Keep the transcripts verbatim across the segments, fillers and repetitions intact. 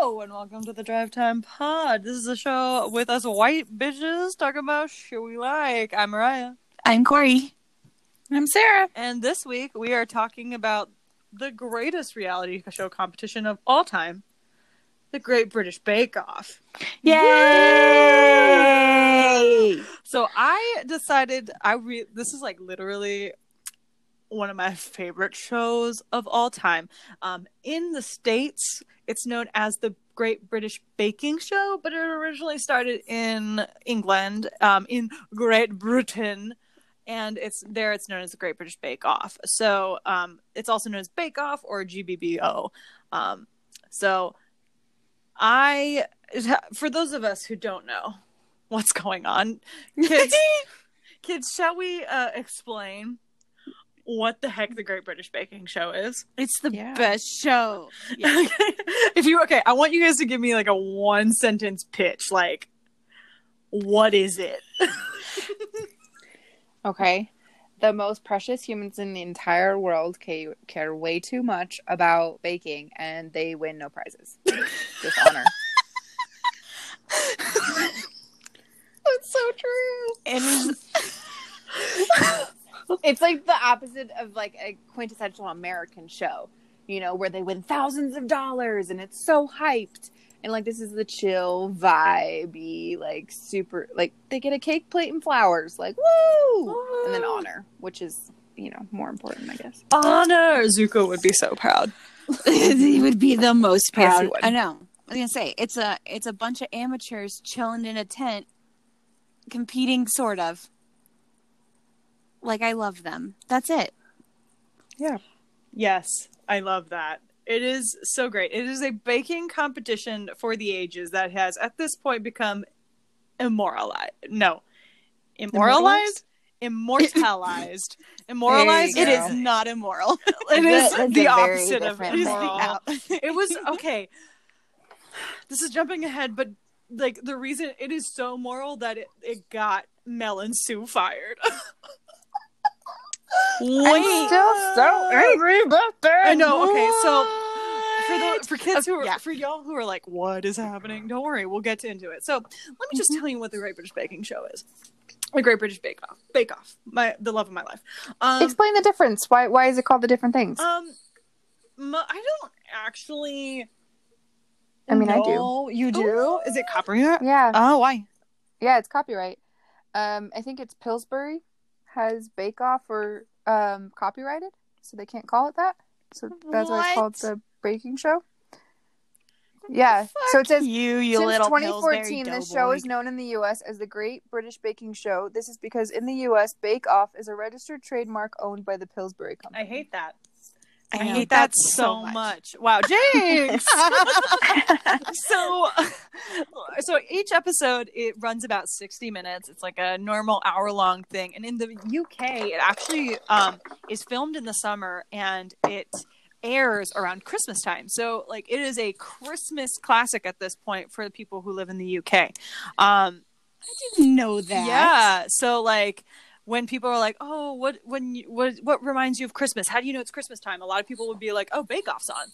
Hello and welcome to the Drive Time Pod. This is a show with us white bitches talking about shit we like. I'm Mariah. I'm Corey. I'm Sarah. And this week we are talking about the greatest reality show competition of all time, The Great British Bake Off. Yay! Yay! So I decided I re- this is like literally one of my favorite shows of all time. Um, in the States, it's known as the Great British Baking Show, but it originally started in England, um, in Great Britain, and it's there. It's known as the Great British Bake Off. So um, it's also known as Bake Off or G B B O. Um, so I, for those of us who don't know what's going on, kids, kids, shall we uh, explain what the heck the Great British Baking Show is? It's the yeah. best show. Yeah. if you okay, I want you guys to give me like a one sentence pitch. Like, what is it? Okay, the most precious humans in the entire world ca- care way too much about baking, and they win no prizes. Just honor. That's so true. And it's like the opposite of like a quintessential American show, you know, where they win thousands of dollars and it's so hyped. And like, this is the chill, vibey, like super, like they get a cake plate and flowers, like woo! Woo! And then honor, which is, you know, more important, I guess. Honor! Zuko would be so proud. He would be the most proud. Yes, he would. I know. I was gonna say it's a it's a bunch of amateurs chilling in a tent, competing, sort of. Like, I love them. That's it. Yeah. Yes, I love that. It is so great. It is a baking competition for the ages that has, at this point, become immoralized. No. Immoralized? Immortalized. Immoralized? It is not immoral. It is the, the opposite of immoral. It was, okay. This is jumping ahead, but, like, the reason it is so moral that it, it got Mel and Sue fired. Wait. I'm still so angry about that. I know. Okay, so for the for kids who are yeah. for y'all who are like, what is happening? Don't worry, we'll get into it. So let me just mm-hmm. tell you what the Great British Baking Show is. The Great British Bake Off. Bake Off. My the love of my life. Um, Explain the difference. Why why is it called the different things? Um, my, I don't actually. I mean, know. I do. You do? Ooh. Is it copyright? Yeah. Oh, why? Yeah, it's copyright. Um, I think it's Pillsbury has Bake Off or um, copyrighted, so they can't call it that. So that's what? why it's called the baking show. Yeah. Fuck so it says you, you since little twenty fourteen, this show is known in the U S as the Great British Baking Show. This is because in the U S, Bake Off is a registered trademark owned by the Pillsbury Company. I hate that. I, I hate that so much. much. Wow, jinx! so, so each episode, it runs about sixty minutes. It's like a normal hour-long thing. And in the U K, it actually um, is filmed in the summer, and it airs around Christmas time. So, like, it is a Christmas classic at this point for the people who live in the U K. Um, I didn't know that. Yeah, so, like... when people are like, oh, what when you, what what reminds you of Christmas? How do you know it's Christmas time? A lot of people would be like, oh, Bake Off's on.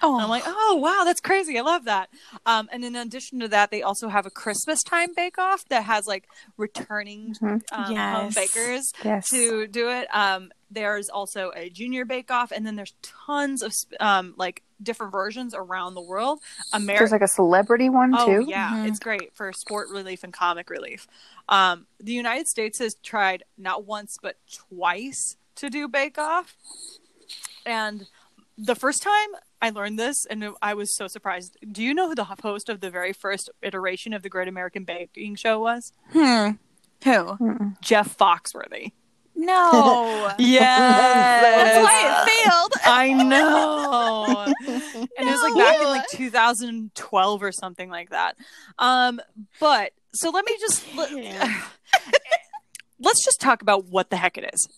Oh, and I'm like, oh, wow, that's crazy. I love that. Um, and in addition to that, they also have a Christmas time Bake Off that has like returning mm-hmm. um, yes. home bakers yes. to do it. Um, there's also a junior Bake Off, and then there's tons of um, like different versions around the world. Ameri- there's like a celebrity one oh, too. Yeah, mm-hmm. It's great for sport relief and comic relief. Um, the United States has tried not once but twice to do Bake Off, and the first time I learned this, and I was so surprised. Do you know who the host of the very first iteration of the Great American Baking Show was? Hmm. Who? Mm-mm. Jeff Foxworthy. No. Yes. That's why it failed. I know. And no. It was like back in like two thousand twelve or something like that. Um, but so let me just let, let's just talk about what the heck it is.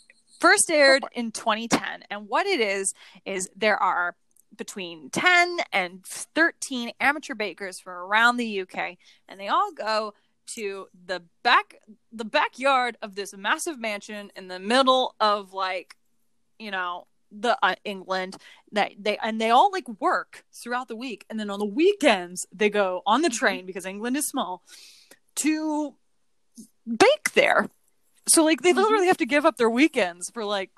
First aired in twenty ten, and what it is is there are between ten and thirteen amateur bakers from around the U K, and they all go to the back the backyard of this massive mansion in the middle of like, you know, the uh, England that they and they all like work throughout the week, and then on the weekends they go on the train because England is small to bake there. So like they literally have to give up their weekends for like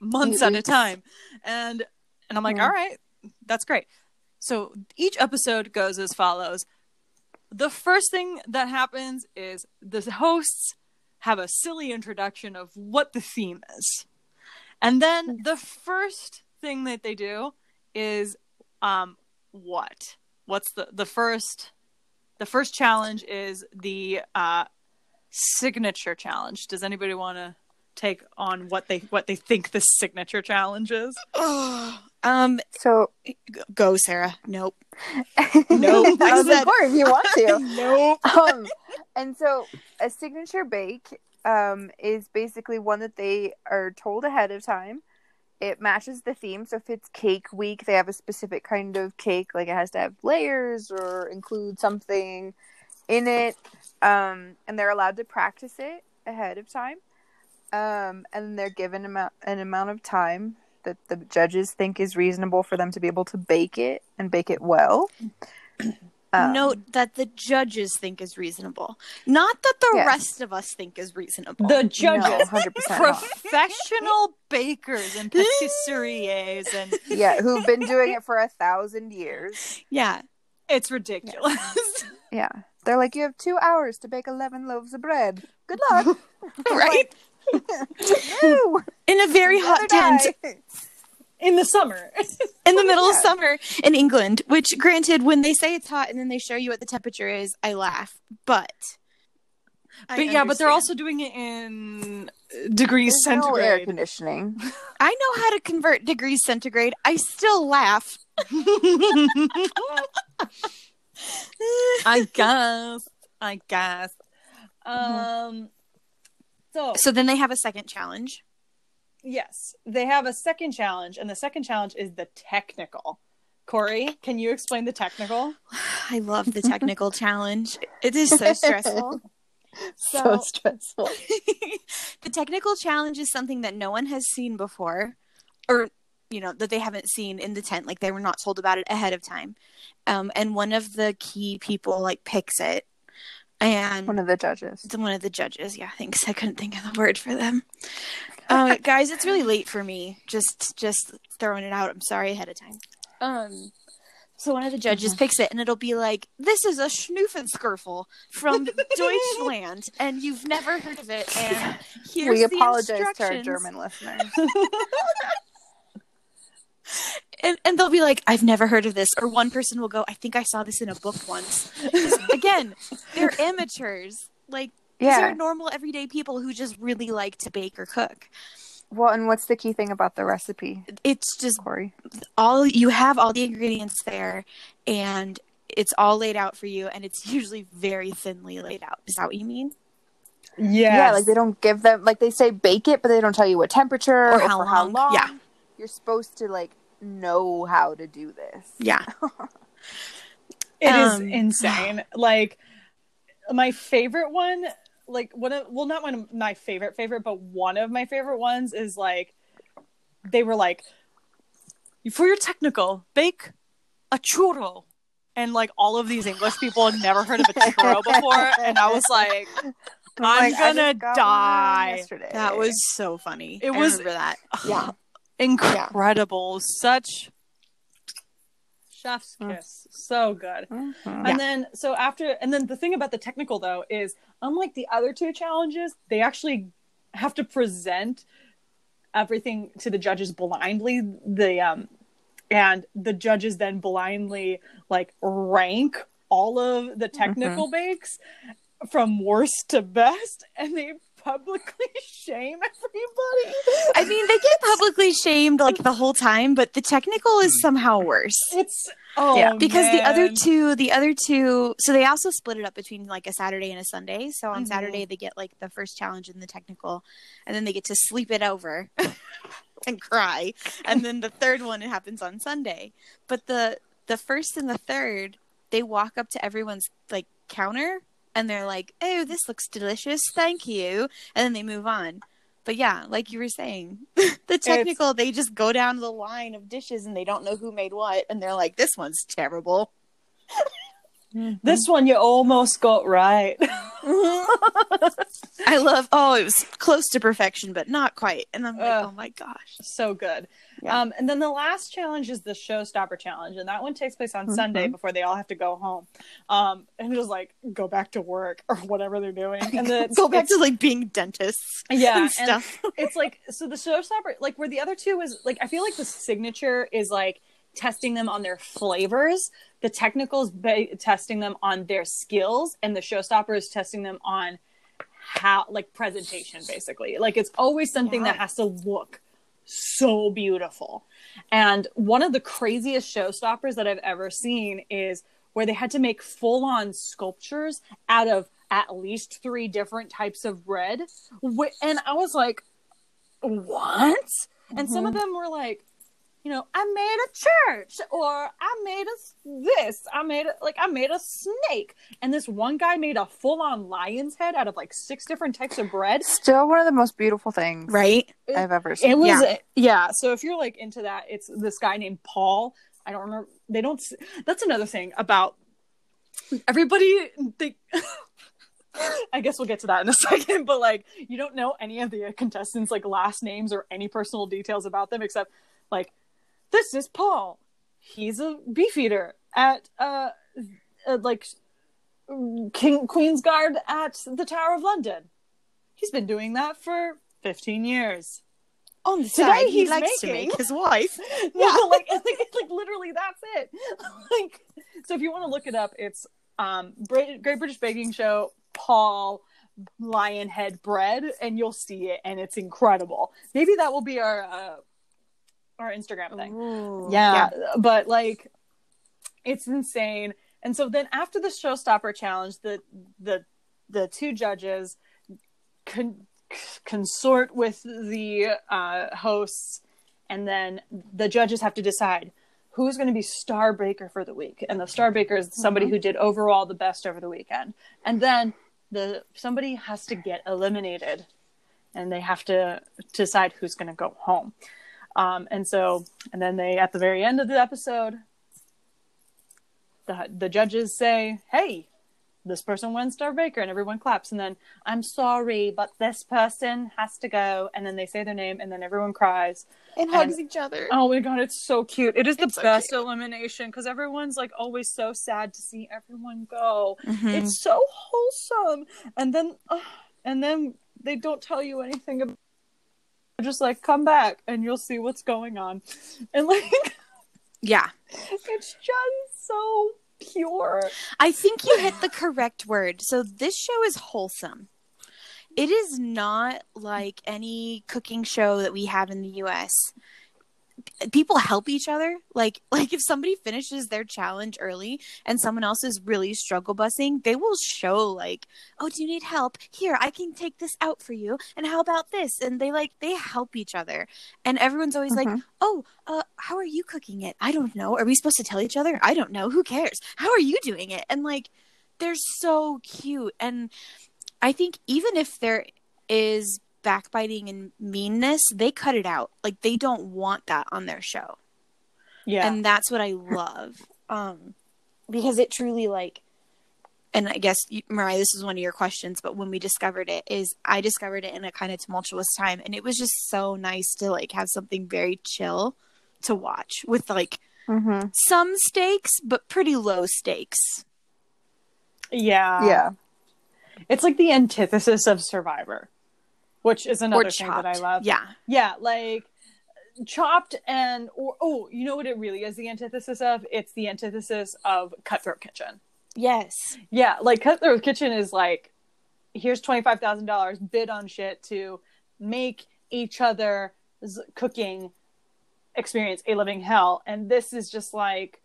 months at a time, and and I'm like, all right, that's great. So each episode goes as follows. The first thing that happens is the hosts have a silly introduction of what the theme is. And then the first thing that they do is um what? What's the the first the first challenge is the uh signature challenge. Does anybody want to take on what they what they think the signature challenge is? Um. So go, Sarah. Nope. Nope. I said more if you want to. Nope. Um, and so a signature bake um is basically one that they are told ahead of time. It matches the theme. So if it's cake week, they have a specific kind of cake, like it has to have layers or include something in it. Um, and they're allowed to practice it ahead of time. Um, and they're given amount, an amount of time that the judges think is reasonable for them to be able to bake it and bake it well. Um, Note that the judges think is reasonable. Not that the yes. rest of us think is reasonable. The judges. No, one hundred percent professional bakers and patisseries. And yeah, who've been doing it for a thousand years. Yeah. It's ridiculous. Yeah. yeah. They're like, you have two hours to bake eleven loaves of bread. Good luck. Right? No. In a very Another hot tent die. In the summer in the middle yeah. of summer in England, which granted when they say it's hot and then they show you what the temperature is, I laugh, but but I yeah understand. But they're also doing it in degrees There's centigrade. No air conditioning. I know how to convert degrees centigrade. I still laugh. I guess I guess um mm-hmm. So, so then they have a second challenge. Yes, they have a second challenge, and the second challenge is the technical. Corey, can you explain the technical? I love the technical challenge. It is so stressful. So, so stressful. The technical challenge is something that no one has seen before, or you know that they haven't seen in the tent. Like they were not told about it ahead of time. Um, and one of the key people like picks it. And one of the judges. One of the judges. Yeah, thanks. I couldn't think of the word for them. Uh, guys, it's really late for me. Just, just throwing it out. I'm sorry ahead of time. Um, so one of the judges mm-hmm. picks it, and it'll be like, "This is a schnoofenskerfel from Deutschland, and you've never heard of it." And here's we apologize the to our German listeners. And and they'll be like, I've never heard of this. Or one person will go, I think I saw this in a book once. Again, they're amateurs. Like, yeah. These are normal, everyday people who just really like to bake or cook. Well, and what's the key thing about the recipe? It's just Corey. all you have all the ingredients there, and it's all laid out for you, and it's usually very thinly laid out. Is that what you mean? Yeah. Yeah, like they don't give them, like they say bake it, but they don't tell you what temperature or how, or long. how long. Yeah. You're supposed to, like, know how to do this. Yeah. It um, is insane. Like, my favorite one, like, one of, well, not one of my favorite favorite, but one of my favorite ones is, like, they were like, for your technical, bake a churro. And, like, all of these English people had never heard of a churro before. And I was like... I'm like, gonna die. That was so funny. It I was... remember that. Yeah. Incredible. Yeah. Such chef's kiss. Mm. So good. Mm-hmm. And yeah. then so after and then the thing about the technical though is unlike the other two challenges, they actually have to present everything to the judges blindly. The um and the judges then blindly like rank all of the technical mm-hmm. bakes from worst to best, and they publicly shame everybody. I mean, they get publicly shamed like the whole time, but the technical is somehow worse. It's oh yeah. because man. the other two, the other two. So they also split it up between like a Saturday and a Sunday. So on mm-hmm. Saturday they get like the first challenge and the technical, and then they get to sleep it over and cry. And then the third one it happens on Sunday. But the the first and the third, they walk up to everyone's like counter. And they're like, oh, this looks delicious. Thank you. And then they move on. But yeah, like you were saying, the technical, it's... they just go down the line of dishes and they don't know who made what. And they're like, this one's terrible. Mm-hmm. This one you almost got right. I love, oh, it was close to perfection, but not quite. And I'm like, uh, oh my gosh. So good. Yeah. Um, and then the last challenge is the Showstopper Challenge. And that one takes place on mm-hmm. Sunday before they all have to go home. Um, and just like go back to work or whatever they're doing. And then go back to like being dentists. Yeah. And stuff. And it's like, so the Showstopper, like where the other two is like, I feel like the signature is like testing them on their flavors, the technicals ba- testing them on their skills, and the Showstopper is testing them on how, like, presentation, basically. Like, it's always something yeah. that has to look so beautiful. And one of the craziest Showstoppers that I've ever seen is where they had to make full-on sculptures out of at least three different types of bread. And I was like, what? Mm-hmm. And some of them were like, you know, I made a church, or I made a this, I made a, like, I made a snake. And this one guy made a full-on lion's head out of like six different types of bread. Still one of the most beautiful things right? it, I've ever seen. It was, yeah. yeah. So if you're like into that, it's this guy named Paul. I don't remember. They don't, that's another thing about everybody. They, I guess we'll get to that in a second, but like, you don't know any of the contestants' like last names or any personal details about them, except like, this is Paul. He's a beefeater at, uh, uh, like, King Queen's Guard at the Tower of London. He's been doing that for fifteen years. On the side, today he's he likes making... to make his wife. yeah, no, like, it's like, it's like literally that's it. Like, so if you want to look it up, it's um, Great British Baking Show, Paul, lion head bread, and you'll see it, and it's incredible. Maybe that will be our... Uh, Or Instagram thing. Yeah, yeah. But like, it's insane. And so then after the Showstopper Challenge, the the the two judges con- consort with the uh, hosts, and then the judges have to decide who's going to be star baker for the week. And the star baker is somebody mm-hmm. who did overall the best over the weekend. And then the somebody has to get eliminated, and they have to decide who's going to go home. Um, and so, and then they, at the very end of the episode, the the judges say, hey, this person wins Star Baker, and everyone claps. And then, I'm sorry, but this person has to go. And then they say their name, and then everyone cries. And, and hugs each other. Oh my God, it's so cute. It is the it's best so elimination, because everyone's like always so sad to see everyone go. Mm-hmm. It's so wholesome. And then, uh, and then they don't tell you anything about just like come back and you'll see what's going on, and like yeah it's just so pure. I think you hit the correct word. So this show is wholesome. It is not like any cooking show that we have in the U S. People help each other. Like, like if somebody finishes their challenge early and someone else is really struggle busing, they will show like, oh, do you need help? Here, I can take this out for you. And how about this? And they like, they help each other. And everyone's always mm-hmm. like, oh, uh, how are you cooking it? I don't know. Are we supposed to tell each other? I don't know. Who cares? How are you doing it? And like, they're so cute. And I think even if there is backbiting and meanness, they cut it out. Like, they don't want that on their show. Yeah. And that's what I love. Um, because it truly, like, and I guess, Mariah, this is one of your questions, but when we discovered it, is I discovered it in a kind of tumultuous time, and it was just so nice to, like, have something very chill to watch with, like, mm-hmm. some stakes, but pretty low stakes. Yeah. Yeah. It's like the antithesis of Survivor. Which is another thing that I love. Yeah. Yeah, like Chopped and, or, oh, you know what it really is the antithesis of? It's the antithesis of Cutthroat Kitchen. Yes. Yeah, like Cutthroat Kitchen is like, here's twenty-five thousand dollars, bid on shit to make each other's cooking experience a living hell. And this is just like,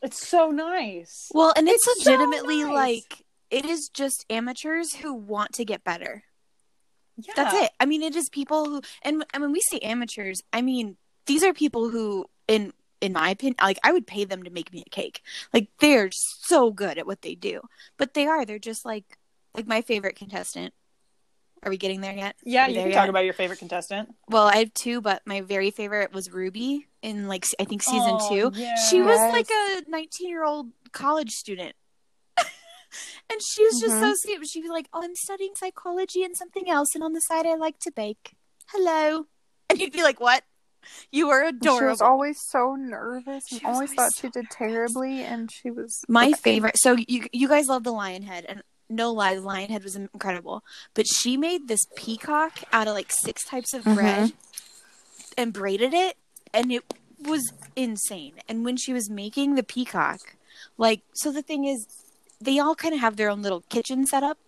it's so nice. Well, and it's, it's legitimately so nice. Like, it is just amateurs who want to get better. Yeah. That's it. I mean, it is people who, and, and when we say amateurs, I mean, these are people who, in in my opinion, like, I would pay them to make me a cake. Like, they're so good at what they do. But they are. They're just like, like my favorite contestant Are we getting there yet? Yeah, you can talk about your favorite contestant. Well, I have two, but my very favorite was Ruby in, like, I think season oh, two. Yes. She was like a nineteen-year-old college student. And she was just mm-hmm. so sweet. She was like, oh, I'm studying psychology and something else, and on the side I like to bake. Hello. And you'd be like, what? You were adorable. She was always so nervous. She always, always thought so she did nervous. terribly, and she was my okay. favorite. So you you guys love the lion head, and no lie, the lion head was incredible. But she made this peacock out of like six types of bread mm-hmm. and braided it, and it was insane. And when she was making the peacock, like, so the thing is, they all kind of have their own little kitchen setup,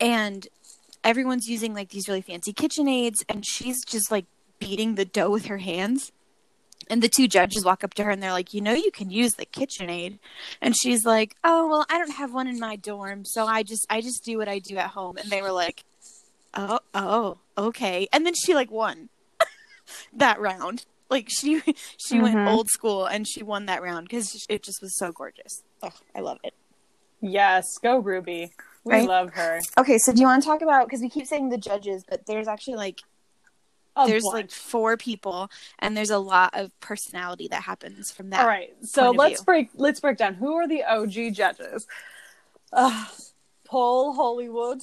and everyone's using like these really fancy KitchenAids, and she's just like beating the dough with her hands. And the two judges walk up to her and they're like, you know, you can use the KitchenAid. And she's like, oh, well, I don't have one in my dorm, so I just, I just do what I do at home. And they were like, oh, oh, okay. And then she like won that round. Like she, she mm-hmm. went old school and she won that round because it just was so gorgeous. Oh, I love it. Yes, go Ruby. We right? love her. Okay, so do you want to talk about, because we keep saying the judges, but there's actually like a there's bunch. like four people, and there's a lot of personality that happens from that. All right, so let's break let's break down who are the O G judges. Uh, Paul Hollywood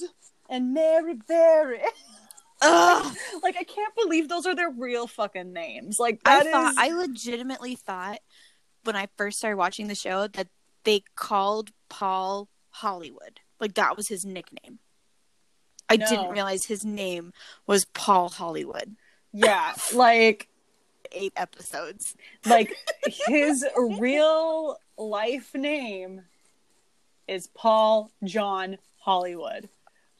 and Mary Berry. Ugh. Like, I can't believe those are their real fucking names. Like that I is... thought I legitimately thought when I first started watching the show that they called Paul Hollywood. Like, that was his nickname. I no. didn't realize his name was Paul Hollywood. Yeah, like... Eight episodes. Like, his real life name is Paul John Hollywood,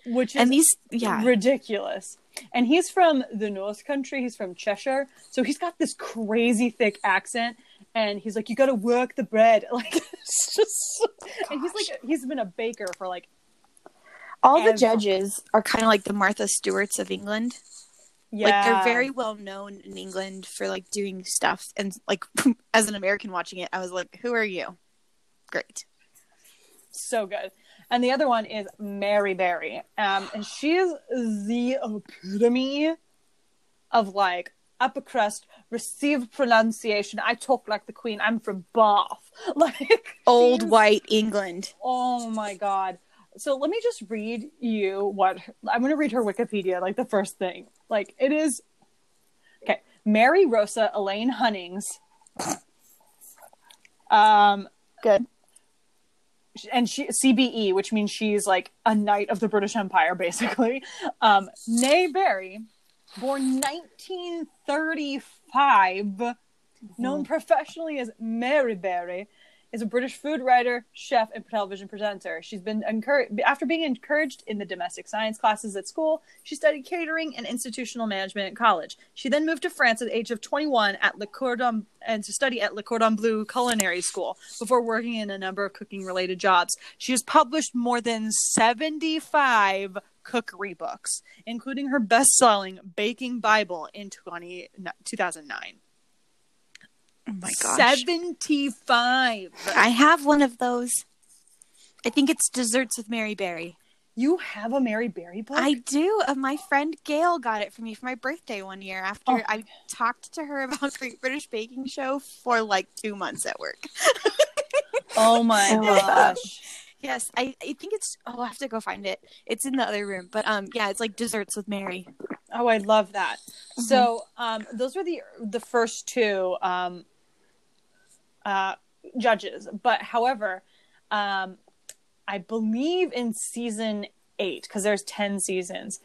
which is and these, yeah. ridiculous. And he's from the North Country. He's from Cheshire. So he's got this crazy thick accent. And he's like, you gotta work the bread. Like, it's just... Oh, and he's like, he's been a baker for like... All ever. The judges are kind of like the Martha Stewarts of England. Yeah. Like, they're very well known in England for like doing stuff. And like, as an American watching it, I was like, who are you? Great. So good. And the other one is Mary Berry. Um, and she is the epitome of like... upper crust, received pronunciation. I talk like the queen. I'm from Bath. Like old white England. Oh my God. So let me just read you what I'm going to read her Wikipedia, like the first thing. Like it is okay. Mary Rosa Elaine Hunnings. Um good. And she C B E, which means she's like a knight of the British Empire basically. Um Nay Berry, born nineteen thirty-five, mm-hmm. known professionally as Mary Berry, is a British food writer, chef, and television presenter. She's been encouraged after being encouraged in the domestic science classes at school. She studied catering and institutional management at college. She then moved to France at the age of twenty-one at Le Cordon and to study at Le Cordon Bleu Culinary School before working in a number of cooking-related jobs. She has published more than seventy-five cookery books, including her best-selling Baking Bible in two thousand nine. Oh my gosh. seventy-five. I have one of those. I think it's Desserts with Mary Berry. You have a Mary Berry book? I do. Uh, my friend Gail got it for me for my birthday one year after oh. I talked to her about Great British Baking Show for like two months at work. Oh my gosh. Yes, I, I think it's... Oh, I'll have to go find it. It's in the other room. But um, yeah, it's like Desserts with Mary. Oh, I love that. Mm-hmm. So um, those were the the first two um, uh, judges. But however, um, I believe in season eight, because there's ten seasons,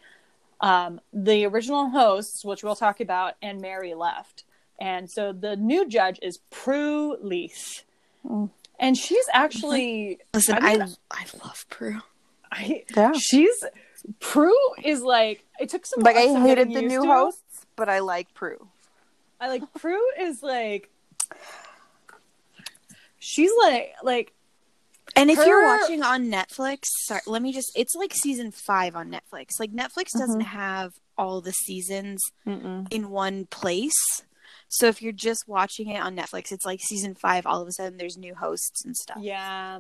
um, the original hosts, which we'll talk about, and Mary left. And so the new judge is Prue Leith. Mm. And she's actually... Listen, I mean, I, I love Prue. I, yeah. She's... Prue is like... It took some... Like, I hated the new hosts, but I like Prue. I like... Prue is like... She's like... like. And if her... you're watching on Netflix... Sorry, let me just... It's like season five on Netflix. Like, Netflix doesn't mm-hmm. have all the seasons Mm-mm. in one place. So if you're just watching it on Netflix, it's like season five, all of a sudden there's new hosts and stuff. Yeah.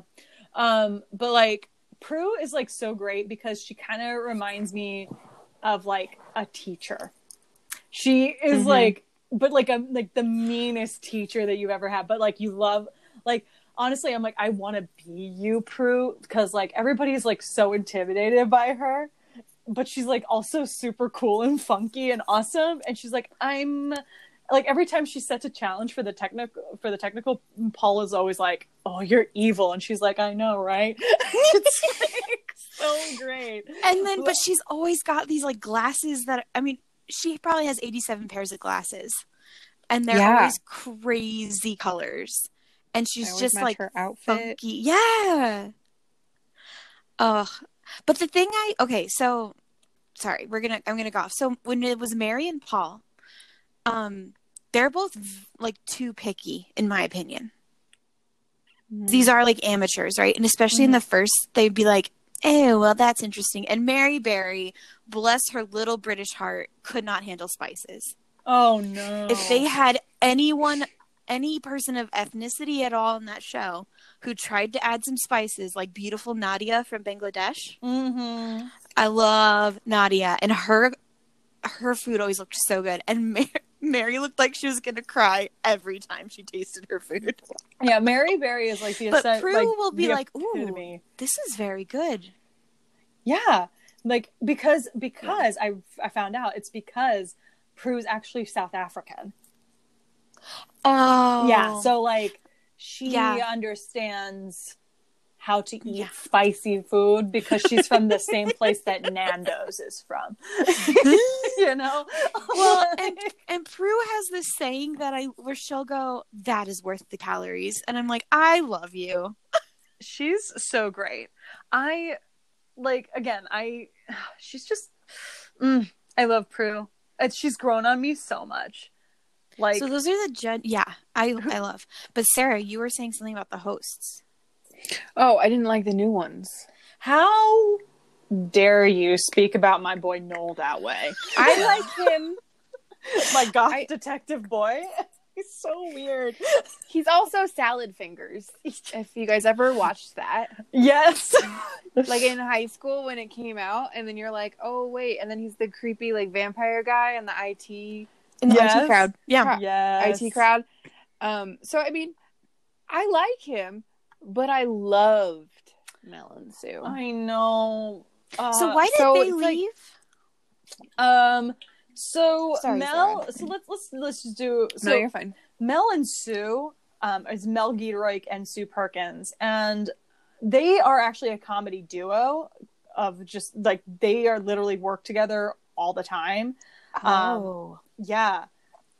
Um, but like Prue is like so great because she kind of reminds me of like a teacher. She is mm-hmm. like, but like a like the meanest teacher that you've ever had. But like you love, like honestly, I'm like, I want to be you, Prue, because like everybody's like so intimidated by her, but she's like also super cool and funky and awesome. And she's like, I'm like every time she sets a challenge for the technical for the technical, Paula's always like, oh, you're evil, and she's like, I know, right? It's like so great. And then, but she's always got these like glasses that I mean. She probably has eighty-seven pairs of glasses, and they're yeah. always crazy colors. And she's just like her outfit. Funky. Yeah. Ugh. But the thing I okay, so sorry, we're gonna I'm gonna go off. So when it was Mary and Paul, um, they're both like too picky, in my opinion. Mm. These are like amateurs, right? And especially mm. in the first, they'd be like, oh, well, that's interesting. And Mary Berry, bless her little British heart, could not handle spices. Oh, no. If they had anyone, any person of ethnicity at all in that show who tried to add some spices, like beautiful Nadiya from Bangladesh. Mm-hmm. I love Nadiya. And her her food always looked so good. And Mary, Mary looked like she was going to cry every time she tasted her food. Yeah, Mary Berry is like the... But ascent, Prue like, will be like, ooh, this is very good. Yeah, like, because because yeah. I, I found out it's because Prue's actually South African. Oh. Yeah, so like, she yeah. understands how to eat yeah. spicy food because she's from the same place that Nando's is from. You know? Well, and, and Prue has this saying that I where she'll go, that is worth the calories. And I'm like, I love you. She's so great. I like again, I she's just mm, I love Prue. And she's grown on me so much. Like So those are the gen- yeah, I I love. But Sarah, you were saying something about the hosts. Oh, I didn't like the new ones. How dare you speak about my boy Noel that way? I like him. My goth I, detective boy. He's so weird. He's also Salad Fingers. If you guys ever watched that. Yes. Like in high school when it came out, and then you're like, oh, wait. And then he's the creepy like vampire guy in the I T. In the yes. I T crowd. Yeah. Crowd. Yes. I T crowd. Um, so, I mean, I like him. But I loved Mel and Sue. I know. Uh, so why did so they leave? Like, um. So Sorry, Mel. Sarah. So let's let's let's just do. So no, you're fine. Mel and Sue. Um, is Mel Giedroyc and Sue Perkins, and they are actually a comedy duo of just like they are literally work together all the time. Oh. Um, yeah.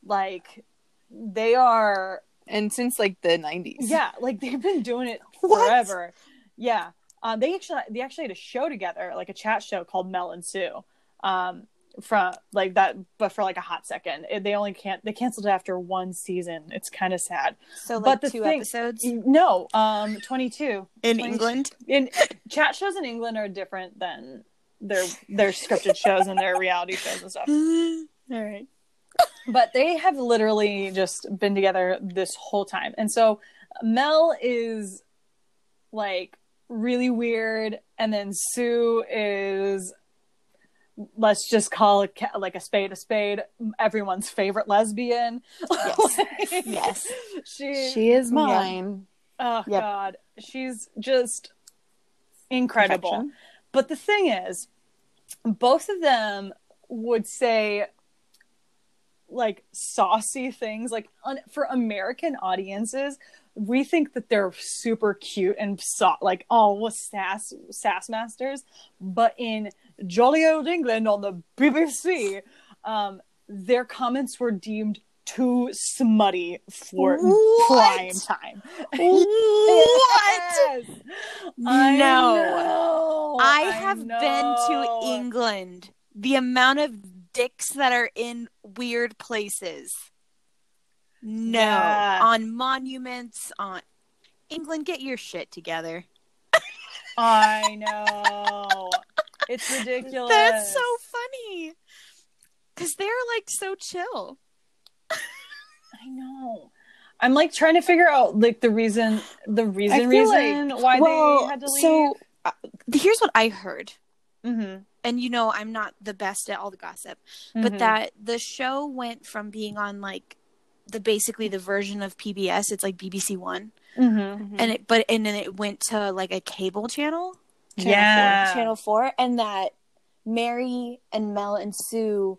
Like they are. And since like the nineties, yeah, like they've been doing it forever. What? Yeah, um, they actually they actually had a show together, like a chat show called Mel and Sue, um, from like that, but for like a hot second, it, they only can't they canceled it after one season. It's kind of sad. So like two thing, episodes? No, um, twenty-two in twenty-two. England. In chat shows in England are different than their their scripted shows and their reality shows and stuff. All right. But they have literally just been together this whole time. And so Mel is like really weird. And then Sue is, let's just call it like a spade a spade. Everyone's favorite lesbian. Yes. Like, yes. She, she is mine. Yeah. Oh, yep. God. She's just incredible. Perfection. But the thing is, both of them would say like saucy things like un- for American audiences we think that they're super cute and so- like oh sass sass masters, but in jolly old England on the B B C um their comments were deemed too smutty for what? Prime time. What? Yes. No. I know. I have I know. been to England. The amount of dicks that are in weird places. No. Yeah. On monuments, on England, get your shit together. I know. It's ridiculous. That's so funny. Because they're like so chill. I know. I'm like trying to figure out like the reason, the reason, reason like, why well, they had to leave. So uh, here's what I heard. Mm-hmm. and you know, I'm not the best at all the gossip, mm-hmm. but that the show went from being on like the basically the version of P B S, it's like B B C One, mm-hmm. and it but and then it went to like a cable channel, channel yeah, four, Channel Four, and that Mary and Mel and Sue.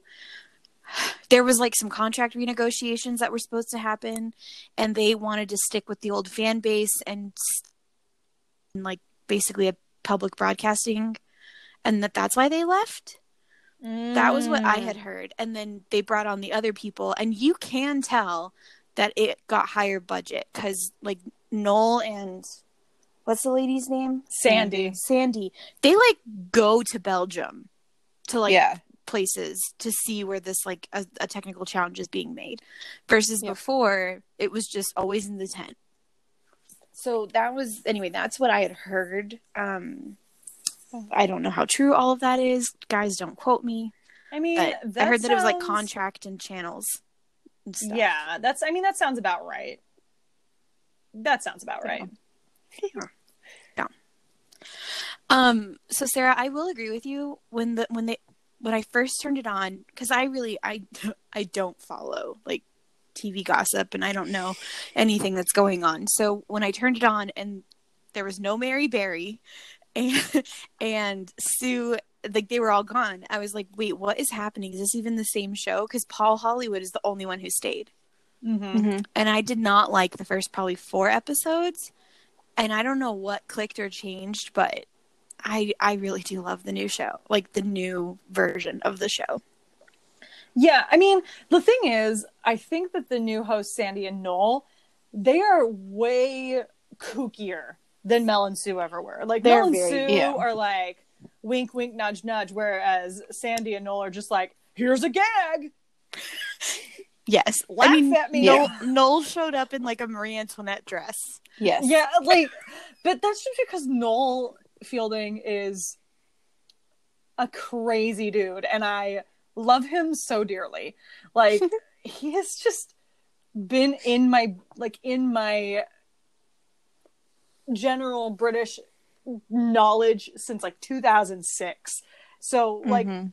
There was like some contract renegotiations that were supposed to happen, and they wanted to stick with the old fan base and, and like basically a public broadcasting, and that that's why they left. Mm. That was what I had heard. And then they brought on the other people, and you can tell that it got higher budget because like Noel and what's the lady's name? Sandy. Sandy. They like go to Belgium to like. Yeah. places to see where this like a, a technical challenge is being made versus yeah. before it was just always in the tent. So that was anyway that's what I had heard. um I don't know how true all of that is, guys, don't quote me. I mean, I heard sounds... that it was like contract and channels and stuff. Yeah, that's I mean that sounds about right. That sounds about right. Yeah. yeah. yeah. Um so Sarah, I will agree with you when the when they when I first turned it on, because I really, I, I don't follow, like, T V gossip, and I don't know anything that's going on. So when I turned it on, and there was no Mary Berry, and, and Sue, like, they were all gone. I was like, wait, what is happening? Is this even the same show? Because Paul Hollywood is the only one who stayed. Mm-hmm. Mm-hmm. And I did not like the first probably four episodes, and I don't know what clicked or changed, but... I, I really do love the new show, like the new version of the show. Yeah, I mean, the thing is, I think that the new hosts, Sandy and Noel, they are way kookier than Mel and Sue ever were. Like, They're Mel and very, Sue yeah. are like, wink, wink, nudge, nudge, whereas Sandy and Noel are just like, here's a gag. Yes. Laugh I mean, at me. Yeah. Noel, Noel showed up in, like, a Marie Antoinette dress. Yes. Yeah, like, but that's just because Noel... Fielding is a crazy dude, and I love him so dearly. Like, he has just been in my like in my general British knowledge since like two thousand six. So like mm-hmm.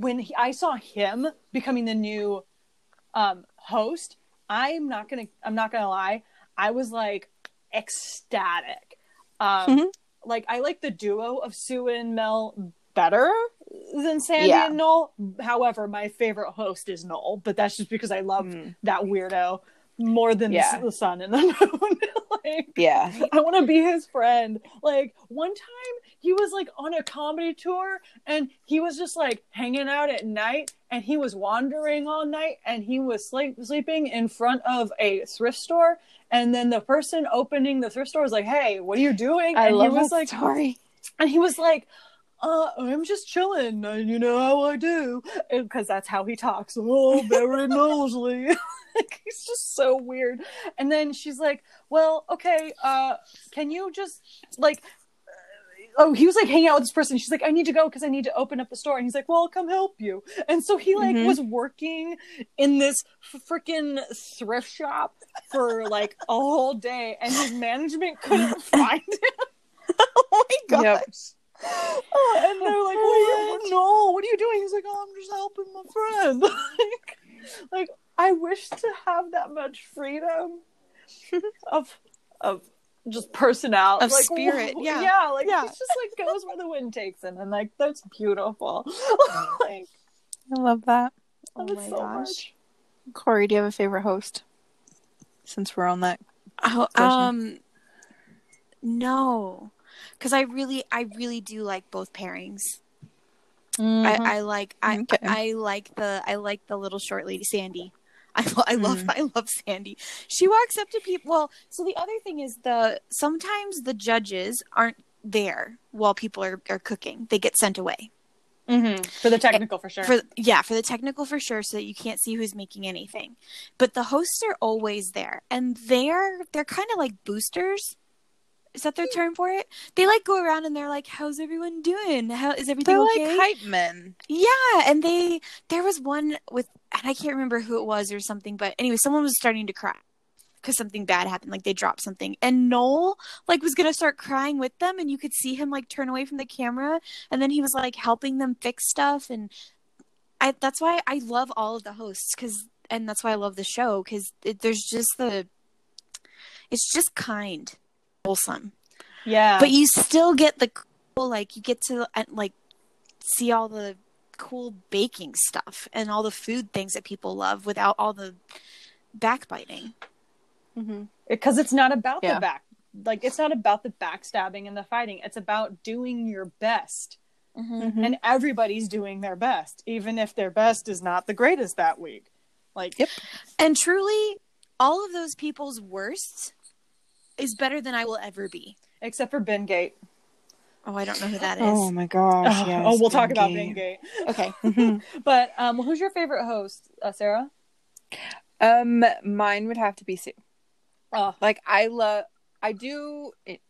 when he, I saw him becoming the new um host, I'm not gonna I'm not gonna lie, I was like ecstatic. Um, mm-hmm. Like, I like the duo of Sue and Mel better than Sandy yeah. and Noel. However, my favorite host is Noel, but that's just because I love mm. that weirdo more than yeah. the sun and the moon. Like, yeah. I want to be his friend. Like, one time he was like on a comedy tour, and he was just like hanging out at night, and he was wandering all night, and he was sleep- sleeping in front of a thrift store. And then the person opening the thrift store was like, "Hey, what are you doing?" I and love he was that like, story. And he was like, uh, "I'm just chilling, and you know how I do," because that's how he talks. Oh, very nosily. Like, he's just so weird. And then she's like, "Well, okay, uh, can you just like?" Oh, he was like hanging out with this person. She's like, "I need to go because I need to open up the store." And he's like, "Well, I'll come help you." And so he like mm-hmm. was working in this freaking thrift shop for like a whole day, and his management couldn't find him. Oh my gosh. Yep. Oh, and they're like, "Oh, yeah, no, what are you doing?" He's like, "Oh, I'm just helping my friend." like, like, I wish to have that much freedom of of just personality of like, spirit whoa. yeah yeah like yeah. He just like goes where the wind takes him, and like that's beautiful. Like, I love that. Oh my so gosh much. Corey, do you have a favorite host since we're on that oh, um no because I really I really do like both pairings. Mm-hmm. I, I like I, okay. I I like the I like the little short lady Sandy. I, I love mm. I love Sandy. She walks up to people. Well, so the other thing is the sometimes the judges aren't there while people are, are cooking. They get sent away. Mm-hmm. For the technical, for sure. For, yeah, for the technical, for sure, so that you can't see who's making anything. But the hosts are always there. And they're they're kind of like boosters. Is that their term for it? They like go around and they're like, "How's everyone doing? How is everything they're okay?" They're like hype men. Yeah, and they there was one with, and I can't remember who it was or something, but anyway, someone was starting to cry, because something bad happened, like they dropped something, and Noel like was gonna start crying with them, and you could see him like turn away from the camera, and then he was like helping them fix stuff. And I that's why I love all of the hosts, because and that's why I love the show, because there's just the it's just kind, wholesome. Yeah, but you still get the cool, like you get to like see all the cool baking stuff and all the food things that people love without all the backbiting. Mm-hmm. Because it's not about yeah. the back, like it's not about the backstabbing and the fighting. It's about doing your best, mm-hmm. and everybody's doing their best, even if their best is not the greatest that week. Like, yep. And truly, all of those people's worst is better than I will ever be, except for Ben Gate. Oh, I don't know who that is. Oh my gosh! Oh, yes, oh we'll Ben talk Gate. About Ben Gate. Okay, mm-hmm. But um, who's your favorite host, uh, Sarah? Um, mine would have to be Sue. Oh, like I love. I do. It,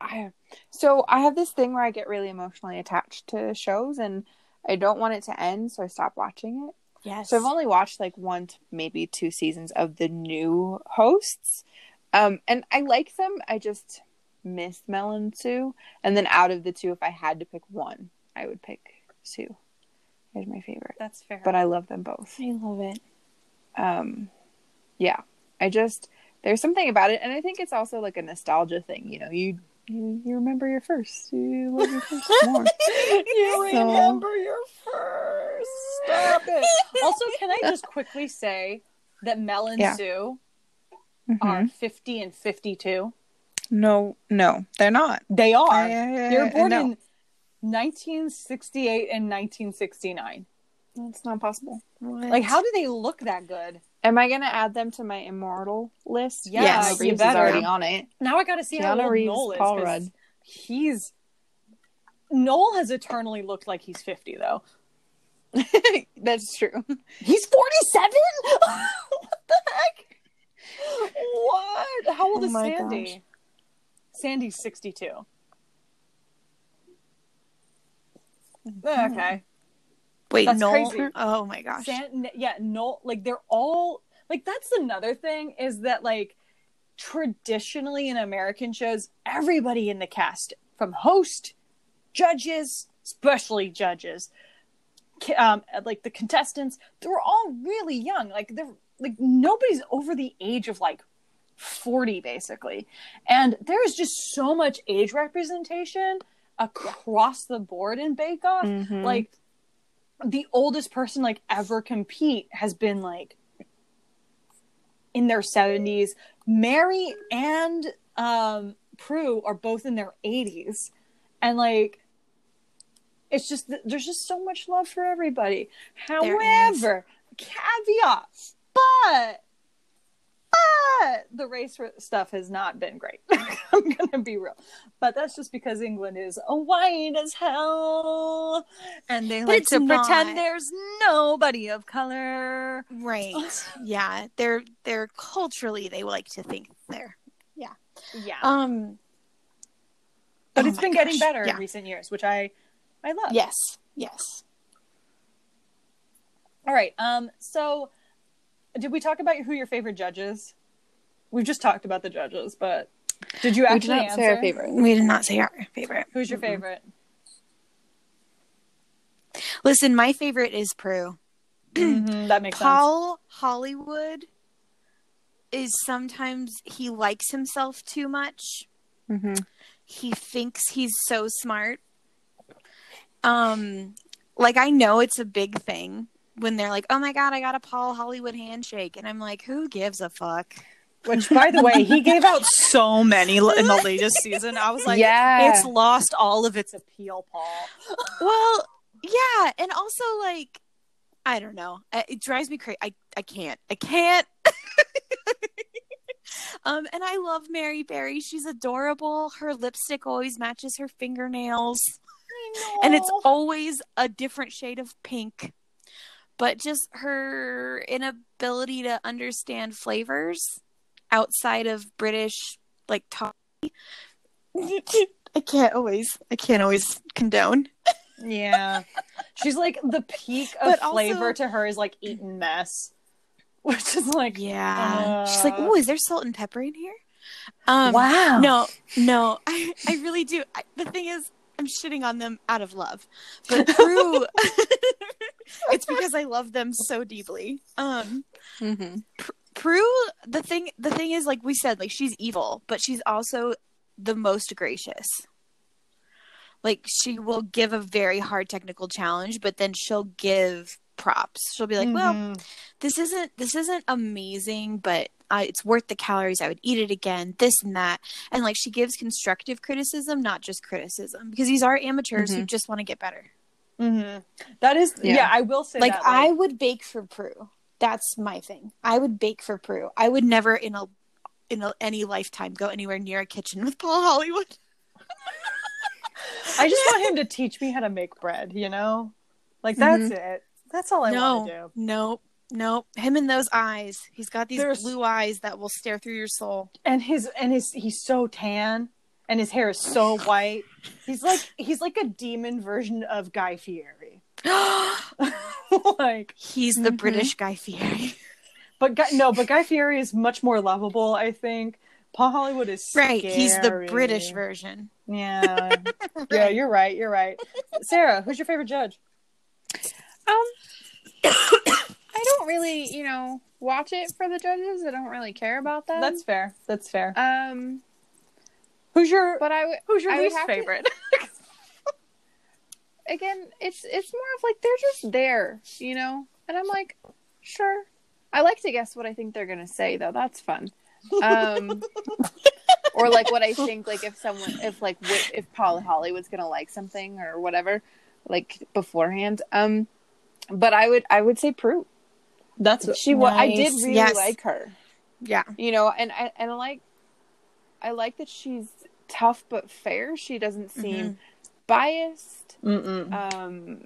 I so I have this thing where I get really emotionally attached to shows, and I don't want it to end, so I stop watching it. Yes. So I've only watched like one, to maybe two seasons of the new hosts, um, and I like them. I just miss Mel and Sue, and then out of the two, if I had to pick one, I would pick Sue. Is my favorite. That's fair. But I love them both. I love it. Um, yeah. I just there's something about it, and I think it's also like a nostalgia thing. You know, you you, you remember your first. You love your first more. you so... remember your first. Stop it. Also, can I just quickly say that Mel and yeah. Sue mm-hmm. are fifty and fifty-two. No, no, they're not. They are. I, I, I, they were born no. in nineteen sixty-eight and nineteen sixty-nine. That's not possible. What? Like, how do they look that good? Am I going to add them to my immortal list? Yeah, yes, Reeves is already on it. Now I got to see Keanu how Reeves, old Noel is. Paul Rudd. He's Noel has eternally looked like he's fifty, though. That's true. He's forty-seven. What the heck? What? How old oh is Sandy? Gosh. Sandy's sixty-two. Okay. Wait, that's Noel. Crazy. Oh my gosh. San- yeah, Noel. Like they're all like. That's another thing is that like traditionally in American shows, everybody in the cast, from host, judges, especially judges, um, like the contestants, they're all really young. Like they're like nobody's over the age of like forty basically, and there is just so much age representation across the board in Bake Off. Mm-hmm. Like the oldest person like ever compete has been like in their seventies. Mary and um Prue are both in their eighties, and like it's just there's just so much love for everybody. However, caveat, but But the race stuff has not been great. I'm gonna be real, but that's just because England is white as hell, and they like to not... pretend there's nobody of color. Right? Yeah, they're they're culturally they like to think they're yeah yeah. Um, but oh it's been gosh. Getting better yeah. in recent years, which I I love. Yes, yes. All right. Um. So. Did we talk about who your favorite judge is? We've just talked about the judges, but did you actually answer? We did not say our favorite. We did not say our favorite. Who's your mm-hmm. favorite? Listen, my favorite is Prue. Mm-hmm. That makes Paul sense. Paul Hollywood is sometimes he likes himself too much. Mm-hmm. He thinks he's so smart. Um, like I know it's a big thing. When they're like, oh my God, I got a Paul Hollywood handshake. And I'm like, who gives a fuck? Which, by the way, he gave out so many l- in the latest season. I was like, yeah. It's lost all of its appeal, Paul. Well, yeah. And also, like, I don't know. It drives me crazy. I, I can't. I can't. um, And I love Mary Berry. She's adorable. Her lipstick always matches her fingernails. And it's always a different shade of pink. But just her inability to understand flavors outside of British, like, toffee. I can't always, I can't always condone. Yeah. She's like the peak of but flavor also, to her is like eaten mess. which is like, yeah. Uh, She's like, oh, is there salt and pepper in here? Um, wow. No, no, I, I really do. I, the thing is, I'm shitting on them out of love, but Prue, it's because I love them so deeply. Um, mm-hmm. Pr- Prue, the thing, the thing is, like we said, like she's evil, but she's also the most gracious. Like she will give a very hard technical challenge, but then she'll give props. She'll be like, mm-hmm. "Well, this isn't this isn't amazing, but uh, it's worth the calories. I would eat it again. This and that." And like she gives constructive criticism, not just criticism, because these are amateurs mm-hmm. who just want to get better. Mm-hmm. That is, yeah. yeah. I will say, like, that, like I would bake for Prue. That's my thing. I would bake for Prue. I would never in a in a, any lifetime go anywhere near a kitchen with Paul Hollywood. I just want him to teach me how to make bread, you know? Like, that's mm-hmm. it. That's all I no, want to do. No, no. Him and those eyes. He's got these There's... blue eyes that will stare through your soul. And his and his he's so tan and his hair is so white. He's like he's like a demon version of Guy Fieri. Like he's the mm-hmm. British Guy Fieri. But Guy, no, but Guy Fieri is much more lovable, I think. Paul Hollywood is scary. Right, he's the British version. Yeah. Right. Yeah, you're right, you're right. Sarah, who's your favorite judge? Um, I don't really, you know, watch it for the judges. I don't really care about them. That's fair. That's fair. Um, who's your but I w- who's your I least favorite? To... Again, it's it's more of like they're just there, you know? And I'm like, sure. I like to guess what I think they're gonna say though. That's fun. Um, or like what I think, like if someone, if like wh- if Paul Hollywood's gonna like something or whatever, like beforehand. Um, but I would, I would say Prue. That's what she nice. was. I did really yes. like her. Yeah, you know, and I and I like, I like that she's tough but fair. She doesn't seem mm-hmm. biased. Mm-mm. Um,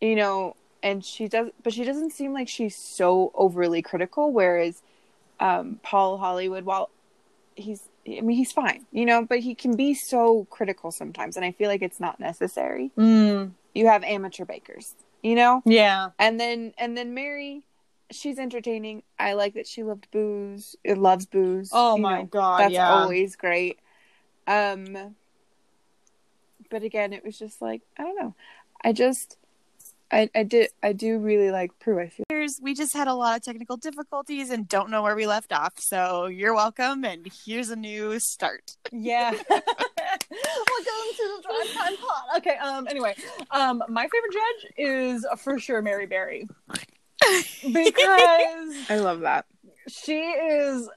you know, and she does, but she doesn't seem like she's so overly critical. Whereas. Um, Paul Hollywood, while he's, I mean, he's fine, you know, but he can be so critical sometimes. And I feel like it's not necessary. Mm. You have amateur bakers, you know? Yeah. And then, and then Mary, she's entertaining. I like that she loved booze. It loves booze. Oh my know? God. That's yeah. always great. Um, but again, it was just like, I don't know. I just, I, I did I do really like Prue, I feel. We just had a lot of technical difficulties and don't know where we left off. So you're welcome and here's a new start. Yeah. Welcome to the Drive Time Pod. Okay, um anyway. Um my favorite judge is uh, for sure Mary Berry. Because I love that. She is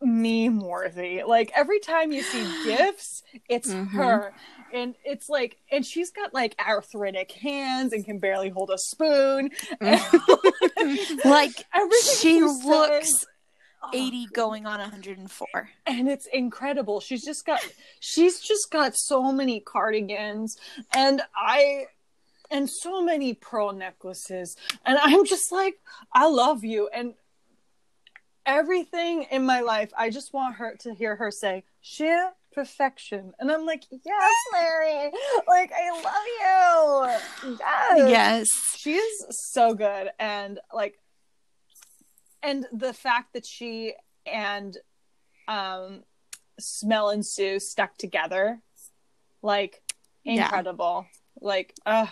meme worthy. Like every time you see gifs, it's mm-hmm. her. And it's like, and she's got like arthritic hands and can barely hold a spoon. Mm. Like she looks says, eighty oh, going on one hundred four. And it's incredible. She's just got, she's just got so many cardigans and I, and so many pearl necklaces. And I'm just like, I love you. And everything in my life, I just want her to hear her say, sheer perfection. And I'm like, yes, Mary. Like, I love you. Yes. Yes. She is so good. And like, and the fact that she and um, Smell and Sue stuck together, like, incredible. Yeah. Like, uh,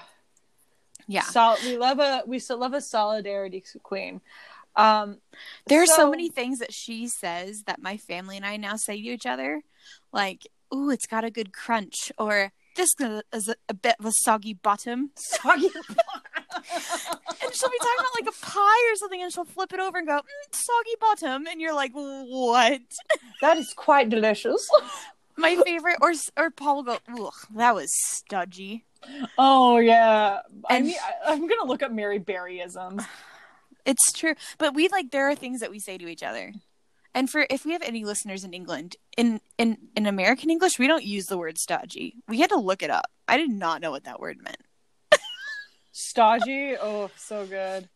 yeah. So we love a, we still love a solidarity queen. Um, there are so, so many things that she says that my family and I now say to each other. Like, ooh, it's got a good crunch, or this is a, a bit of a soggy bottom. Soggy bottom. And she'll be talking about like a pie or something, and she'll flip it over and go, mm, soggy bottom, and you're like, what? That is quite delicious. My favorite, or or Paul will go, ugh, that was studgy. Oh yeah, I mean, I, I'm gonna look up Mary Berryisms. It's true, but we like there are things that we say to each other. And for if we have any listeners in England, in, in, in American English, we don't use the word stodgy. We had to look it up. I did not know what that word meant. Stodgy? Oh, so good.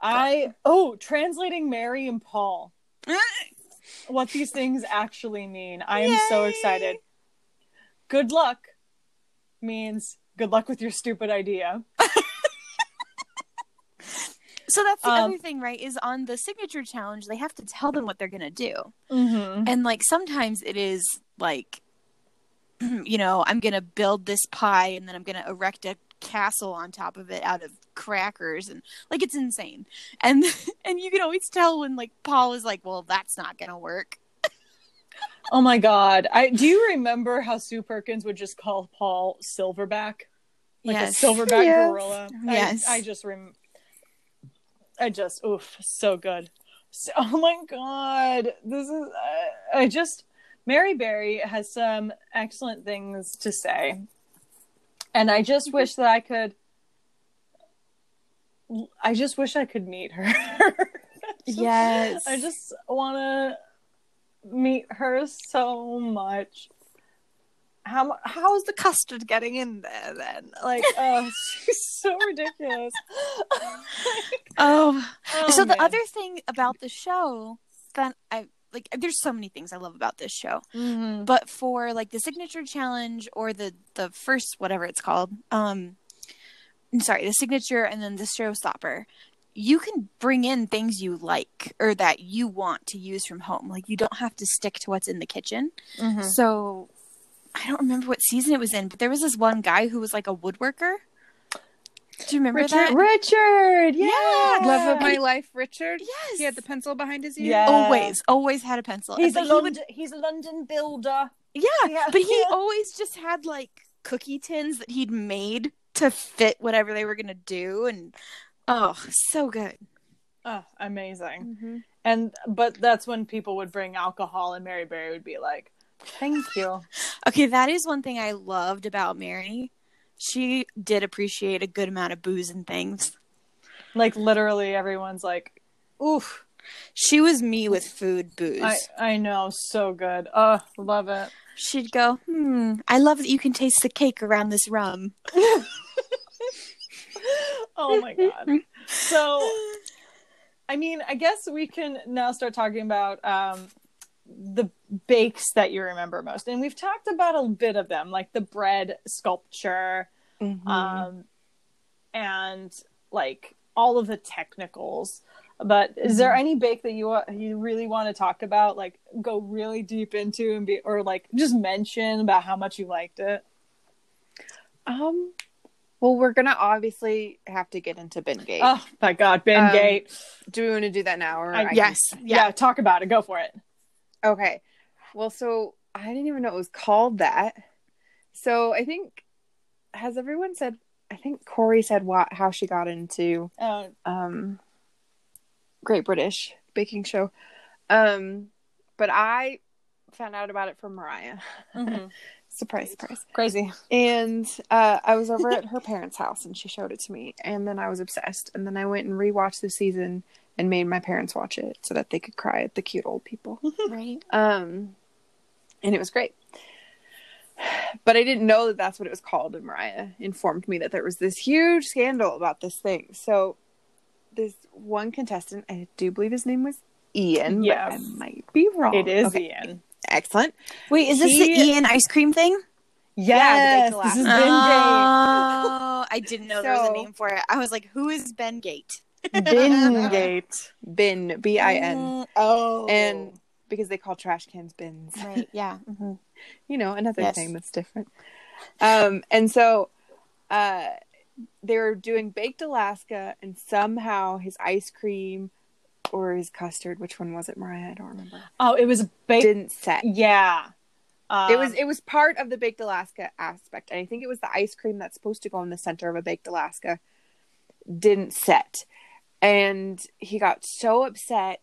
I, oh, translating Mary and Paul. What these things actually mean. I am Yay! So excited. Good luck means good luck with your stupid idea. So that's the um, other thing, right, is on the signature challenge, they have to tell them what they're going to do. Mm-hmm. And, like, sometimes it is, like, you know, I'm going to build this pie and then I'm going to erect a castle on top of it out of crackers. And, like, it's insane. And and you can always tell when, like, Paul is like, well, that's not going to work. Oh, my God. I do you remember how Sue Perkins would just call Paul Silverback? Like yes. a Silverback yes. gorilla? Yes. I, I just remember. I just, oof, so good. So, oh my God. This is, I, I just, Mary Berry has some excellent things to say. And I just wish that I could, I just wish I could meet her. Yes. I just want to meet her so much. How How's the custard getting in there then? Like, oh, she's so ridiculous. Like, oh. oh, so man. The other thing about the show that I like, there's so many things I love about this show, mm-hmm. but for like the signature challenge or the the first whatever it's called, um, I'm sorry, the signature and then the showstopper, you can bring in things you like or that you want to use from home. Like you don't have to stick to what's in the kitchen. Mm-hmm. So. I don't remember what season it was in, but there was this one guy who was like a woodworker. Do you remember Richard, that? Richard! Yeah! yeah. Love of my he, life, Richard. Yes! He had the pencil behind his ear. Yeah. Always, always had a pencil. He's, a, he London, would, he's a London builder. Yeah, yeah. but he yeah. always just had like cookie tins that he'd made to fit whatever they were going to do. And oh, so good. Oh, amazing. Mm-hmm. And But that's when people would bring alcohol and Mary Berry would be like, thank you. Okay, that is one thing I loved about Mary. She did appreciate a good amount of booze and things. Like, literally everyone's like, oof. She was me with food booze. I, I know, so good. Oh, love it. She'd go, hmm, I love that you can taste the cake around this rum. Oh, my God. So, I mean, I guess we can now start talking about... Um, the bakes that you remember most, and we've talked about a bit of them, like the bread sculpture, mm-hmm. um and like all of the technicals, but mm-hmm. is there any bake that you you really want to talk about, like go really deep into and be, or like just mention about how much you liked it? Um well, we're gonna obviously have to get into Bingate. Oh my God, Bingate. Um, do we want to do that now, or I, I yes can... yeah. yeah talk about it, go for it. Okay, well, so I didn't even know it was called that. So I think, has everyone said, I think Corey said what, how she got into oh. um, Great British Baking Show. Um, but I found out about it from Mariah. Mm-hmm. Surprise, surprise. Crazy. And uh, I was over at her parents' house and she showed it to me. And then I was obsessed. And then I went and rewatched the season and made my parents watch it so that they could cry at the cute old people. Right. Um, and it was great. But I didn't know that that's what it was called. And Mariah informed me that there was this huge scandal about this thing. So this one contestant, I do believe his name was Ian. Yes. But I might be wrong. It is okay. Ian. Excellent. Wait, is this he... the Ian ice cream thing? Yes. Yeah, this is Bingate. Oh, I didn't know so... there was a name for it. I was like, who is Bingate? Bingate. Bin. B I N. Mm, oh. And because they call trash cans bins. Right, yeah. Mm-hmm. You know, another yes. thing that's different. Um, and so uh, they were doing Baked Alaska, and somehow his ice cream or his custard, which one was it, Mariah? I don't remember. Oh, it was baked. Didn't set. Yeah. Um, it was It was part of the Baked Alaska aspect. And I think it was the ice cream that's supposed to go in the center of a Baked Alaska. Didn't set. And he got so upset,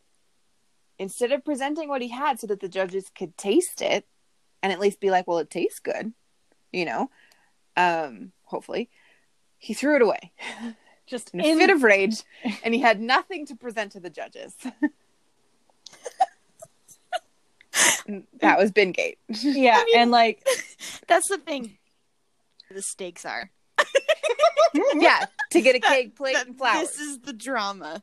instead of presenting what he had so that the judges could taste it and at least be like, well, it tastes good, you know, um, hopefully, he threw it away. Just in a in- fit of rage. And he had nothing to present to the judges. That was Bingate. Yeah. I mean, and like, that's the thing. The stakes are. Yeah, to get a cake, plate, that, and flowers. This is the drama.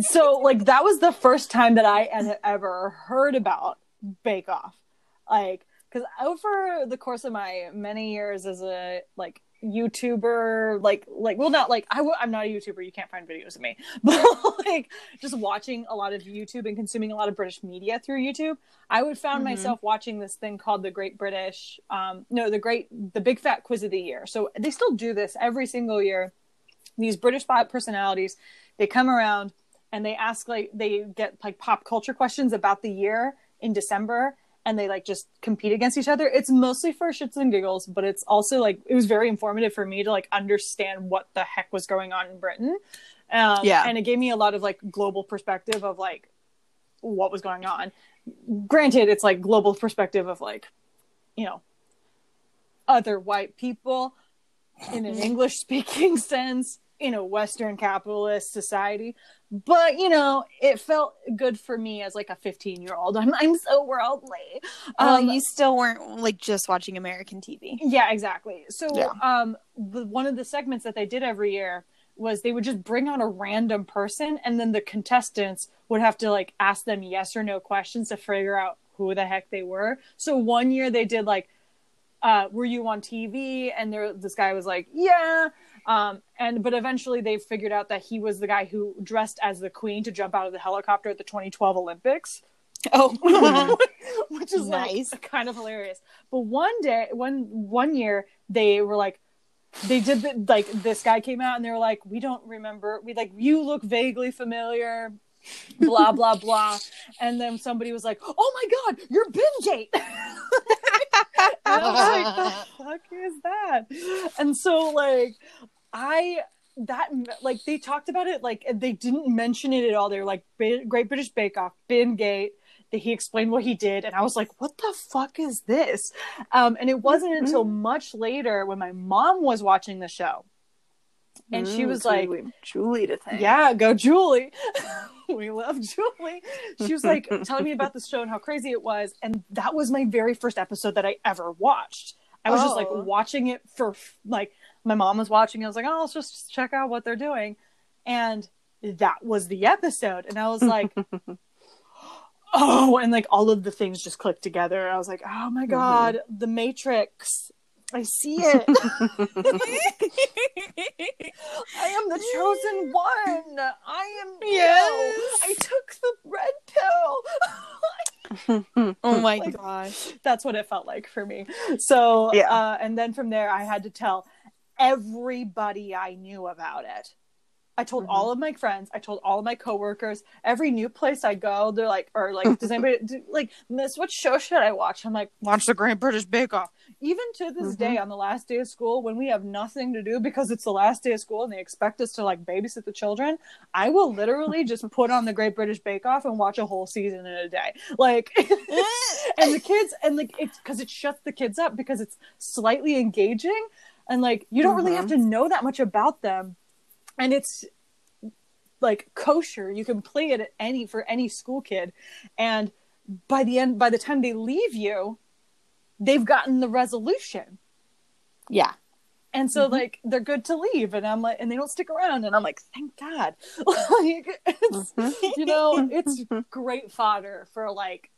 So, like, that was the first time that I had ever heard about Bake Off. Like, because over the course of my many years as a, like, YouTuber, like, like, well, not like, I w- I'm not a YouTuber. You can't find videos of me, but like just watching a lot of YouTube and consuming a lot of British media through YouTube, I would found mm-hmm. myself watching this thing called the Great British, um, no, the Great, the Big Fat Quiz of the Year. So they still do this every single year. These British personalities, they come around and they ask, like, they get like pop culture questions about the year in December. And they like just compete against each other. It's mostly for shits and giggles, but it's also like, it was very informative for me to like understand what the heck was going on in Britain. Um, yeah. And it gave me a lot of like global perspective of like what was going on. Granted, it's like global perspective of like, you know, other white people in an English speaking sense in a Western capitalist society. But, you know, it felt good for me as, like, a fifteen-year-old. I'm I'm so worldly. Um, oh, you still weren't, like, just watching American T V. Yeah, exactly. So yeah. um, the, one of the segments that they did every year was they would just bring on a random person, and then the contestants would have to, like, ask them yes or no questions to figure out who the heck they were. So one year they did, like, uh, were you on T V? And there, this guy was like, yeah. Um, and but eventually they figured out that he was the guy who dressed as the queen to jump out of the helicopter at the twenty twelve Olympics. Oh, which is nice, like, kind of hilarious. But one day, one one year, they were like, they did the, like this guy came out and they were like, we don't remember. We like you look vaguely familiar. Blah blah blah. And then somebody was like, "Oh my god, you're Bingate." And I was like, the fuck is that? And so like I that like they talked about it, like they didn't mention it at all. They were like, Great British Bake Off, Bingate. That he explained what he did, and I was like, what the fuck is this? Um and it wasn't mm-hmm. until much later when my mom was watching the show. And mm, she was like, Julie to thank. Yeah, go Julie. We love Julie. She was like telling me about this show and how crazy it was. And that was my very first episode that I ever watched. I was oh. just like watching it for like, my mom was watching. I was like, oh, let's just check out what they're doing. And that was the episode. And I was like, oh, and like all of the things just clicked together. I was like, oh my God, mm-hmm. The Matrix. I see it. I am the chosen one. I am yes. I took the red pill. Oh my like, gosh. That's what it felt like for me. So, yeah. uh, and then from there, I had to tell everybody I knew about it. I told mm-hmm. all of my friends. I told all of my coworkers. Every new place I go, they're like, or like, does anybody do, like miss? What show should I watch? I'm like, watch the Great British Bake Off. Even to this mm-hmm. day, on the last day of school, when we have nothing to do because it's the last day of school and they expect us to like babysit the children, I will literally just put on the Great British Bake Off and watch a whole season in a day. Like, and the kids, and like, it's because it shuts the kids up because it's slightly engaging, and like, you don't mm-hmm. really have to know that much about them. And it's like kosher. You can play it at any for any school kid. And by the end, by the time they leave you, they've gotten the resolution. Yeah. And so mm-hmm. like, they're good to leave. And I'm like, and they don't stick around. And I'm like, thank God. Like, it's, mm-hmm. you know, it's great fodder for like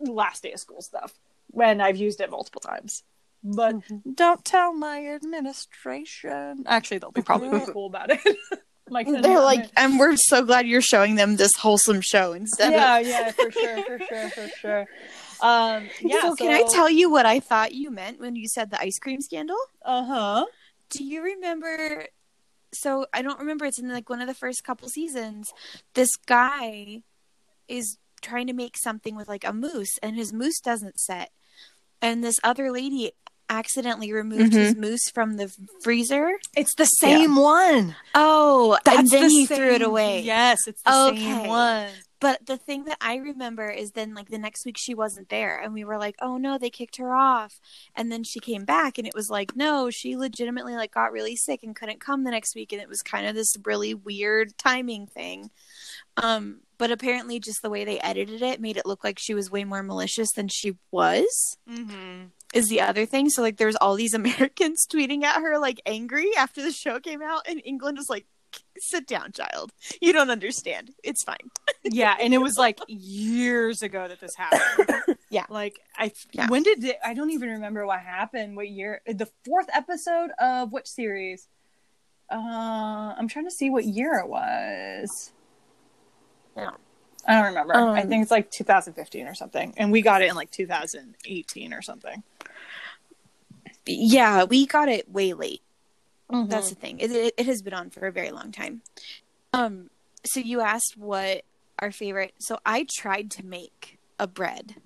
last day of school stuff when I've used it multiple times. But mm-hmm. don't tell my administration. Actually, they'll be probably really cool about it. Like, they're like, it. And we're so glad you're showing them this wholesome show instead. Yeah, of... yeah, for sure, for sure, for sure. Um, yeah. So, so, can I tell you what I thought you meant when you said the ice cream scandal? Uh huh. Do you remember? So I don't remember. It's in like one of the first couple seasons. This guy is trying to make something with like a mousse, and his mousse doesn't set. And this other lady accidentally removed mm-hmm. his mousse from the freezer. It's the same yeah. one. Oh, that's and then the he same. Threw it away. Yes, it's the okay. same one. But the thing that I remember is then like the next week she wasn't there and we were like, oh no, they kicked her off. And then she came back and it was like, no, she legitimately like got really sick and couldn't come the next week. And it was kind of this really weird timing thing. Um, but apparently just the way they edited it made it look like she was way more malicious than she was. Mm-hmm. Is the other thing. So like there was all these Americans tweeting at her like angry after the show came out, and England was like, sit down, child. You don't understand. It's fine. Yeah, and it was like years ago that this happened. Yeah. Like, I yeah. when did it, I don't even remember what happened, what year. The fourth episode of which series? Uh, I'm trying to see what year it was. Yeah. I don't remember. Um, I think it's like two thousand fifteen or something. And we got it in like two thousand eighteen or something. Yeah, we got it way late. Mm-hmm. That's the thing. It, it it has been on for a very long time. Um, so you asked what our favorite. So I tried to make a bread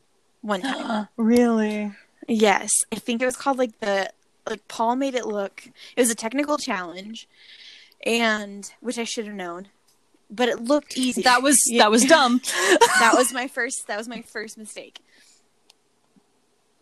one time. Really? Yes. I think it was called like the, like Paul made it look, it was a technical challenge, and which I should have known. But it looked easy. That was yeah. that was dumb. That was my first. That was my first mistake.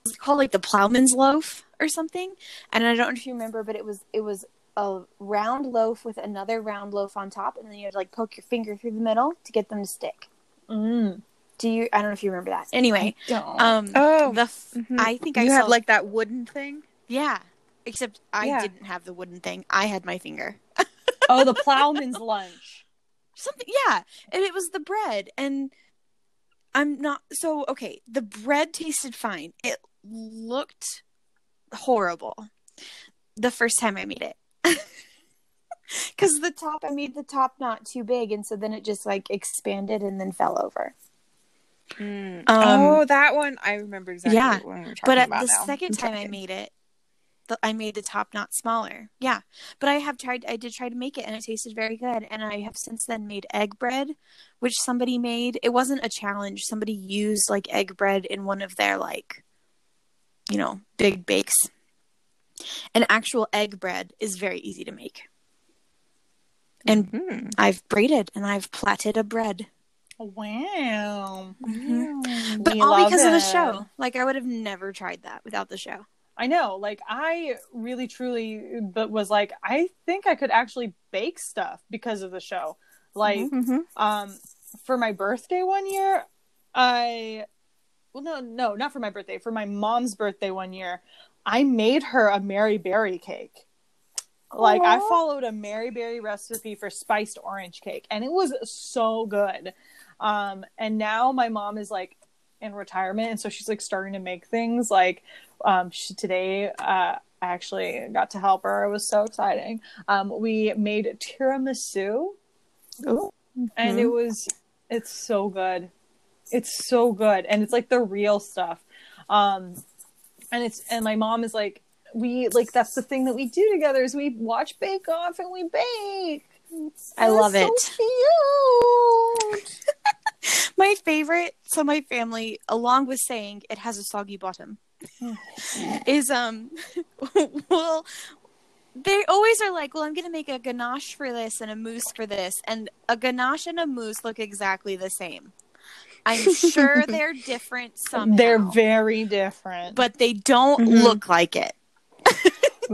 It's called like the Plowman's loaf or something. And I don't know if you remember, but it was it was a round loaf with another round loaf on top, and then you had to like poke your finger through the middle to get them to stick. Mm. Do you? I don't know if you remember that. Anyway, I don't. um, oh, the f- mm-hmm. I think you I had saw, like that wooden thing. Yeah, except I yeah. didn't have the wooden thing. I had my finger. Oh, the Plowman's lunch. Something, yeah, and it was the bread, and I'm not, so, okay, the bread tasted fine. It looked horrible the first time I made it, because the top, I made the top not too big, and so then it just, like, expanded and then fell over. Mm. Um, oh, that one, I remember exactly yeah, what we were talking but about the now. Second time I made it, the, I made the top knot smaller. Yeah. But I have tried, I did try to make it, and it tasted very good. And I have since then made egg bread, which somebody made. It wasn't a challenge. Somebody used like egg bread in one of their like, you know, big bakes. And actual egg bread is very easy to make. And mm-hmm. I've braided and I've plaited a bread. Wow. Mm-hmm. But we all because it. of the show. Like I would have never tried that without the show. I know, like, I really, truly but was like, I think I could actually bake stuff because of the show. Like, mm-hmm. um, for my birthday one year, I, well, no, no, not for my birthday. For my mom's birthday one year, I made her a Mary Berry cake. Like, aww. I followed a Mary Berry recipe for spiced orange cake, and it was so good. Um, and now my mom is, like, in retirement, and so she's, like, starting to make things, like, Um, she, today, uh, I actually got to help her. It was so exciting. Um, we made tiramisu. Ooh. And mm-hmm. it was, it's so good. It's so good. And it's like the real stuff. Um, and it's, and my mom is like, we like, that's the thing that we do together is we watch Bake Off and we bake. I love it. So cute. My favorite. So my family, along with saying it has a soggy bottom. is um well they always are like, well, I'm gonna make a ganache for this and a mousse for this, and a ganache and a mousse look exactly the same. I'm sure they're different somehow. They're very different, but they don't mm-hmm. look like it.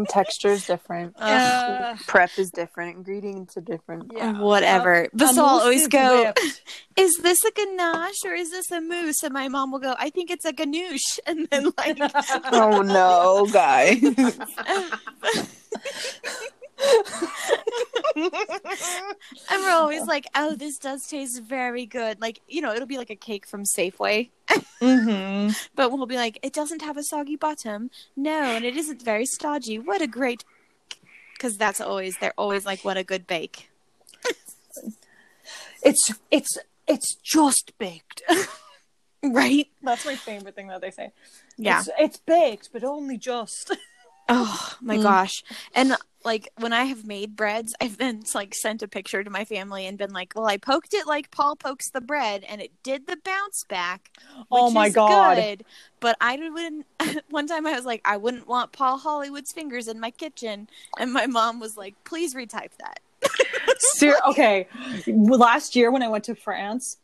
Texture is different. Uh, Prep is different. Ingredients are different. Yeah. Whatever. But so I'll always go, whipped. Is this a ganache or is this a mousse? And my mom will go, I think it's a ganoush. And then like, oh no, guy. And we're always like, oh, this does taste very good. Like, you know, it'll be like a cake from Safeway. Mm-hmm. But we'll be like, it doesn't have a soggy bottom. No, and it isn't very stodgy. What a great, because that's always, they're always like, what a good bake. It's, it's, it's just baked. Right? That's my favorite thing that they say. Yeah. It's, it's baked, but only just. Oh my mm. gosh. And like when I have made breads, I've then like sent a picture to my family and been like, well, I poked it like Paul pokes the bread and it did the bounce back. Which oh my is God. Good. But I didn't, one time I was like, I wouldn't want Paul Hollywood's fingers in my kitchen. And my mom was like, please retype that. Ser- okay. Last year when I went to France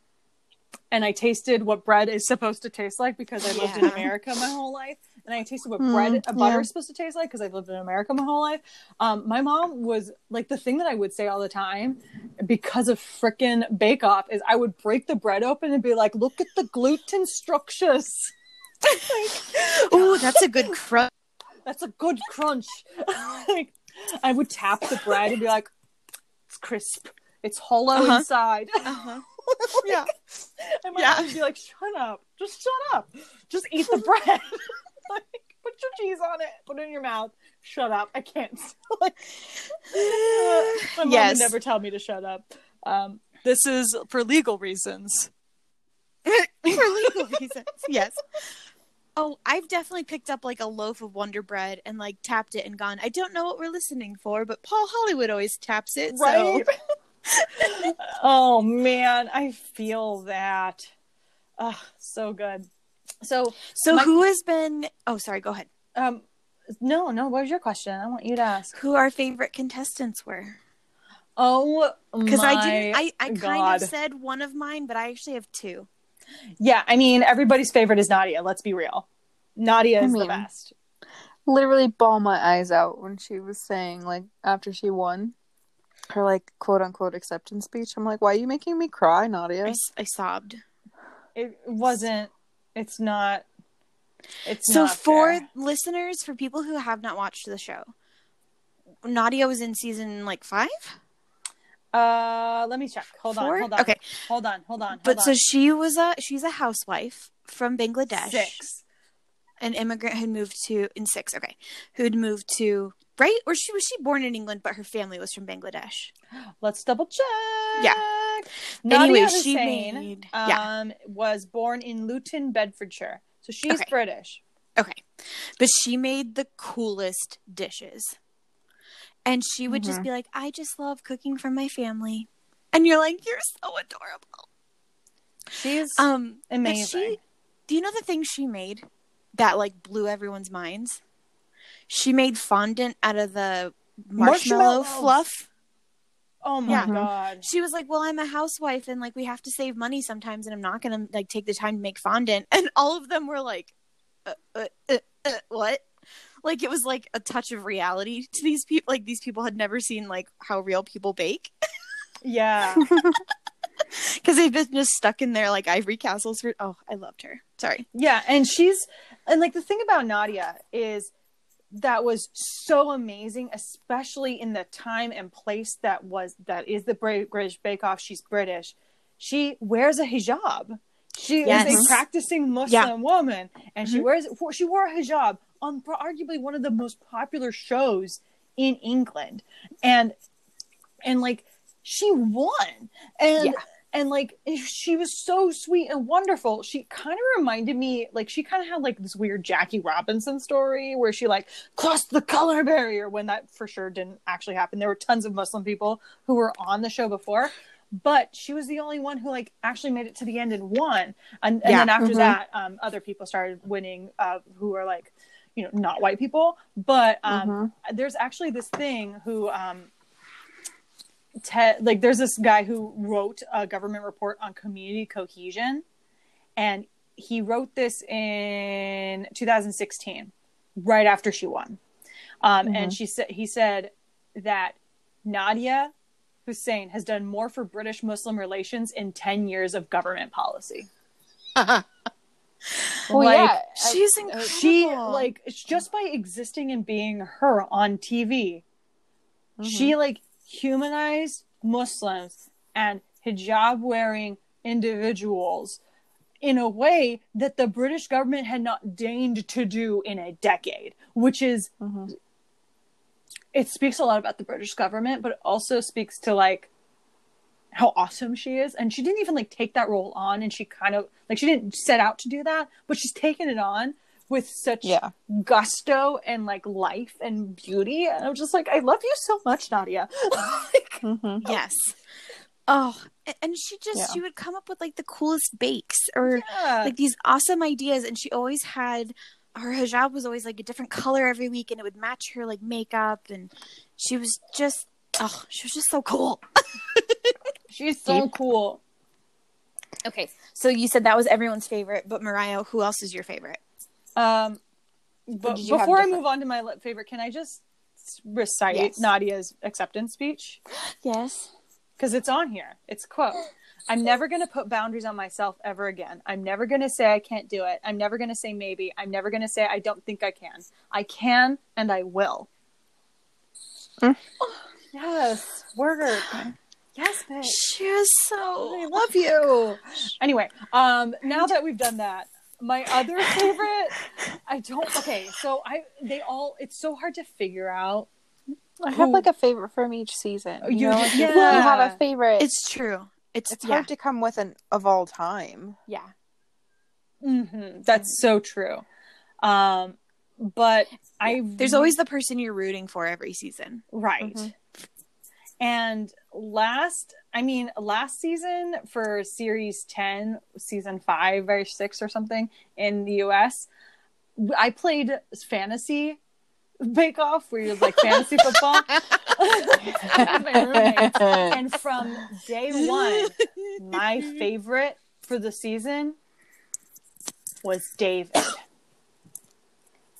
and I tasted what bread is supposed to taste like because I lived yeah. in America my whole life. And I tasted what mm, bread and butter yeah. is supposed to taste like because I've lived in America my whole life. Um, my mom was like, the thing that I would say all the time because of frickin' Bake Off is I would break the bread open and be like, look at the gluten structures. Like, ooh, that's a good crunch. That's a good crunch. Like, I would tap the bread and be like, it's crisp. It's hollow uh-huh. inside. Uh-huh. like, yeah. And my yeah. mom would be like, shut up. Just shut up. Just eat the bread. Like, put your cheese on it. Put it in your mouth. Shut up. I can't. Like, uh, my mom yes. would never tell me to shut up. Um, this is for legal reasons. For legal reasons. Yes. Oh, I've definitely picked up like a loaf of Wonder Bread and like tapped it and gone, I don't know what we're listening for, but Paul Hollywood always taps it. Right. So. Oh man, I feel that. Oh, so good. So, so my... who has been? Oh, sorry. Go ahead. Um, no, no. What was your question? I want you to ask who our favorite contestants were. Oh, because I didn't. I, I God. kind of said one of mine, but I actually have two. Yeah, I mean, everybody's favorite is Nadiya. Let's be real. Nadiya is I mean, the best. Literally bawled my eyes out when she was saying, like, after she won her, like, quote-unquote acceptance speech. I'm like, why are you making me cry, Nadiya? I, I sobbed. It wasn't. It's not. It's so not for fair. Listeners, for people who have not watched the show, Nadiya was in season, like, five? Uh, let me check. Hold Four? on, hold on. Okay. Hold on, hold on. Hold but on. So she was a she's a housewife from Bangladesh. Six. An immigrant who'd moved to in six, okay. Who'd moved to right? Or she was she born in England, but her family was from Bangladesh. Let's double check. Yeah. Nadiya anyway, Hussain, she made, um yeah. was born in Luton, Bedfordshire. So she's okay. British. Okay. But she made the coolest dishes. And she would mm-hmm. just be like, I just love cooking for my family. And you're like, you're so adorable. She's um, amazing. She, do you know the thing she made that, like, blew everyone's minds? She made fondant out of the marshmallow fluff. Oh, my yeah. God. She was like, well, I'm a housewife, and, like, we have to save money sometimes, and I'm not going to, like, take the time to make fondant. And all of them were like, uh, uh, uh, uh, what? Like, it was, like, a touch of reality to these people. Like, these people had never seen, like, how real people bake. Yeah. Because they've been just stuck in their, like, ivory castles. For- oh, I loved her. Sorry. Yeah, and she's... And, like, the thing about Nadiya is that was so amazing, especially in the time and place that was... That is the British Bake Off. She's British. She wears a hijab. She yes. is a practicing Muslim yeah. woman. And mm-hmm. she wears... She wore a hijab on arguably one of the most popular shows in England, and and like she won, and yeah. and like she was so sweet and wonderful. She kind of reminded me, like, she kind of had like this weird Jackie Robinson story where she like crossed the color barrier, when that for sure didn't actually happen. There were tons of Muslim people who were on the show before, but she was the only one who like actually made it to the end and won. And, and yeah. then after mm-hmm. that, um, other people started winning, uh, who were like, you know, not white people, but um, mm-hmm. there's actually this thing who, um, te- like, there's this guy who wrote a government report on community cohesion, and he wrote this in two thousand sixteen, right after she won. Um, mm-hmm. And she said, he said that Nadiya Hussain has done more for British Muslim relations in ten years of government policy. Uh-huh. Well, like, yeah, she's I, incredible. She like just by existing and being her on T V, mm-hmm. she like humanized Muslims and hijab wearing individuals in a way that the British government had not deigned to do in a decade, which is mm-hmm. it speaks a lot about the British government, but it also speaks to like how awesome she is. And she didn't even like take that role on, and she kind of like she didn't set out to do that, but she's taken it on with such yeah. gusto and like life and beauty. And I'm just like, I love you so much, Nadiya. Like, mm-hmm. yes. Oh, and she just yeah. she would come up with like the coolest bakes or yeah. like these awesome ideas, and she always had her hijab was always like a different color every week, and it would match her like makeup, and she was just oh she was just so cool. She's so Deep. cool. Okay, so you said that was everyone's favorite, but Mariah, who else is your favorite? Um, but before I move on to my favorite, can I just recite yes. Nadiya's acceptance speech? Yes. Because it's on here. It's quote, I'm never going to put boundaries on myself ever again. I'm never going to say I can't do it. I'm never going to say maybe. I'm never going to say I don't think I can. I can and I will. Mm. Yes. Word. Yes, babe. She is so. I love you. Anyway, um, now that we've done that, my other favorite, I don't. Okay, so I they all. It's so hard to figure out. I have Ooh. like a favorite from each season. You, you know, yeah. you have a favorite. It's true. It's, it's yeah. hard to come with an of all time. Yeah. Mm-hmm. That's so true. Um, but I there's always the person you're rooting for every season, right? Mm-hmm. And last, I mean, last season for series ten, season five or six or something in the U S, I played fantasy Bake Off, where you're like fantasy football. My roommates. And from day one, my favorite for the season was David.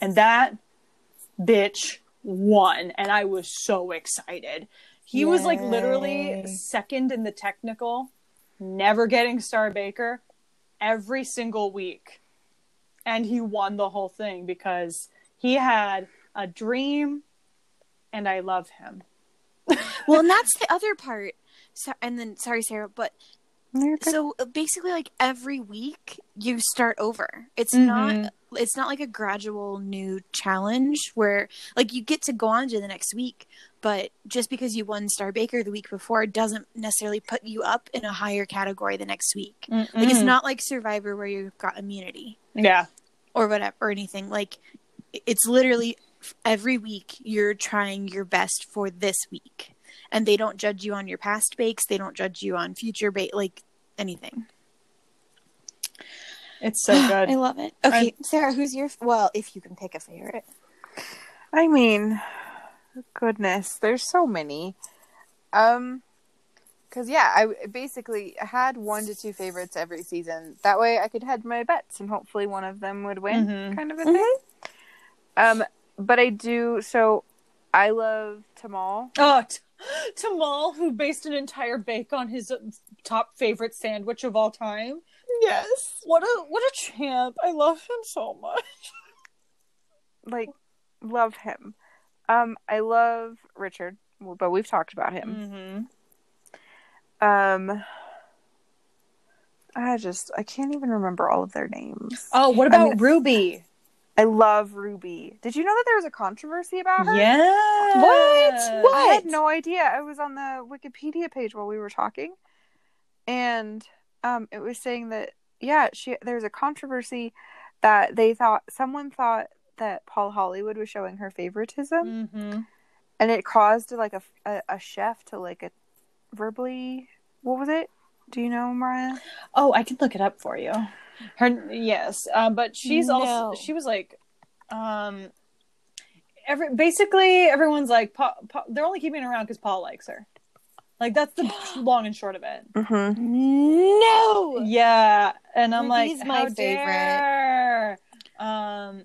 And that bitch won. And I was so excited. He Yay. was like literally second in the technical, never getting Star Baker every single week. And he won the whole thing because he had a dream and I love him. Well, and that's the other part. So, and then, sorry, Sarah, but so basically like every week you start over. It's mm-hmm. not, it's not like a gradual new challenge where like you get to go on to the next week, but just because you won Star Baker the week before doesn't necessarily put you up in a higher category the next week. Mm-mm. Like it's not like Survivor where you've got immunity. Yeah. Or whatever, or anything. Like it's literally every week you're trying your best for this week, and they don't judge you on your past bakes, they don't judge you on future bake, like anything. It's so good. I love it. Okay, I'm... Sarah, who's your well if you can pick a favorite? I mean, goodness, there's so many, um because yeah I basically had one to two favorites every season, that way I could hedge my bets and hopefully one of them would win, mm-hmm. kind of a mm-hmm. thing. um But I do, so I love Tamal. Oh, t- Tamal, who based an entire bake on his top favorite sandwich of all time. Yes. What a what a champ. I love him so much. Like, love him. Um, I love Richard, but we've talked about him. Mm-hmm. Um, I just, I can't even remember all of their names. Oh, what about I mean, Ruby? I love Ruby. Did you know that there was a controversy about her? Yeah. What? What? I had no idea. I was on the Wikipedia page while we were talking, and um, it was saying that yeah, she there was a controversy that they thought someone thought that Paul Hollywood was showing her favoritism, mm-hmm. and it caused like a, a a chef to like a verbally what was it? Do you know, Mariah? Oh, I can look it up for you. Her yes, um, but she's no. also she was like, um, every basically everyone's like pa, pa, they're only keeping her around because Paul likes her, like that's the long and short of it. Mm-hmm. No, yeah, and I'm Ruby's like, my how favorite. Dare? Um,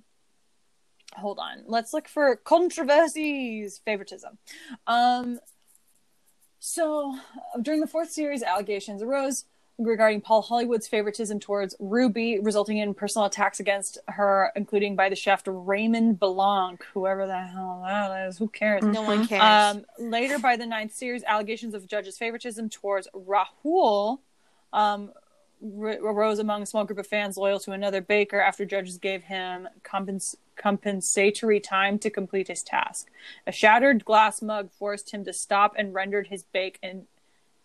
hold on, let's look for controversies, favoritism. Um, so during the fourth series, allegations arose regarding Paul Hollywood's favoritism towards Ruby, resulting in personal attacks against her, including by the chef Raymond Blanc, whoever the hell that is, who cares? No one cares. Um, later, by the ninth series, allegations of judges' favoritism towards Rahul um, r- arose among a small group of fans loyal to another baker after judges gave him compens- compensatory time to complete his task. A shattered glass mug forced him to stop and rendered his bake in,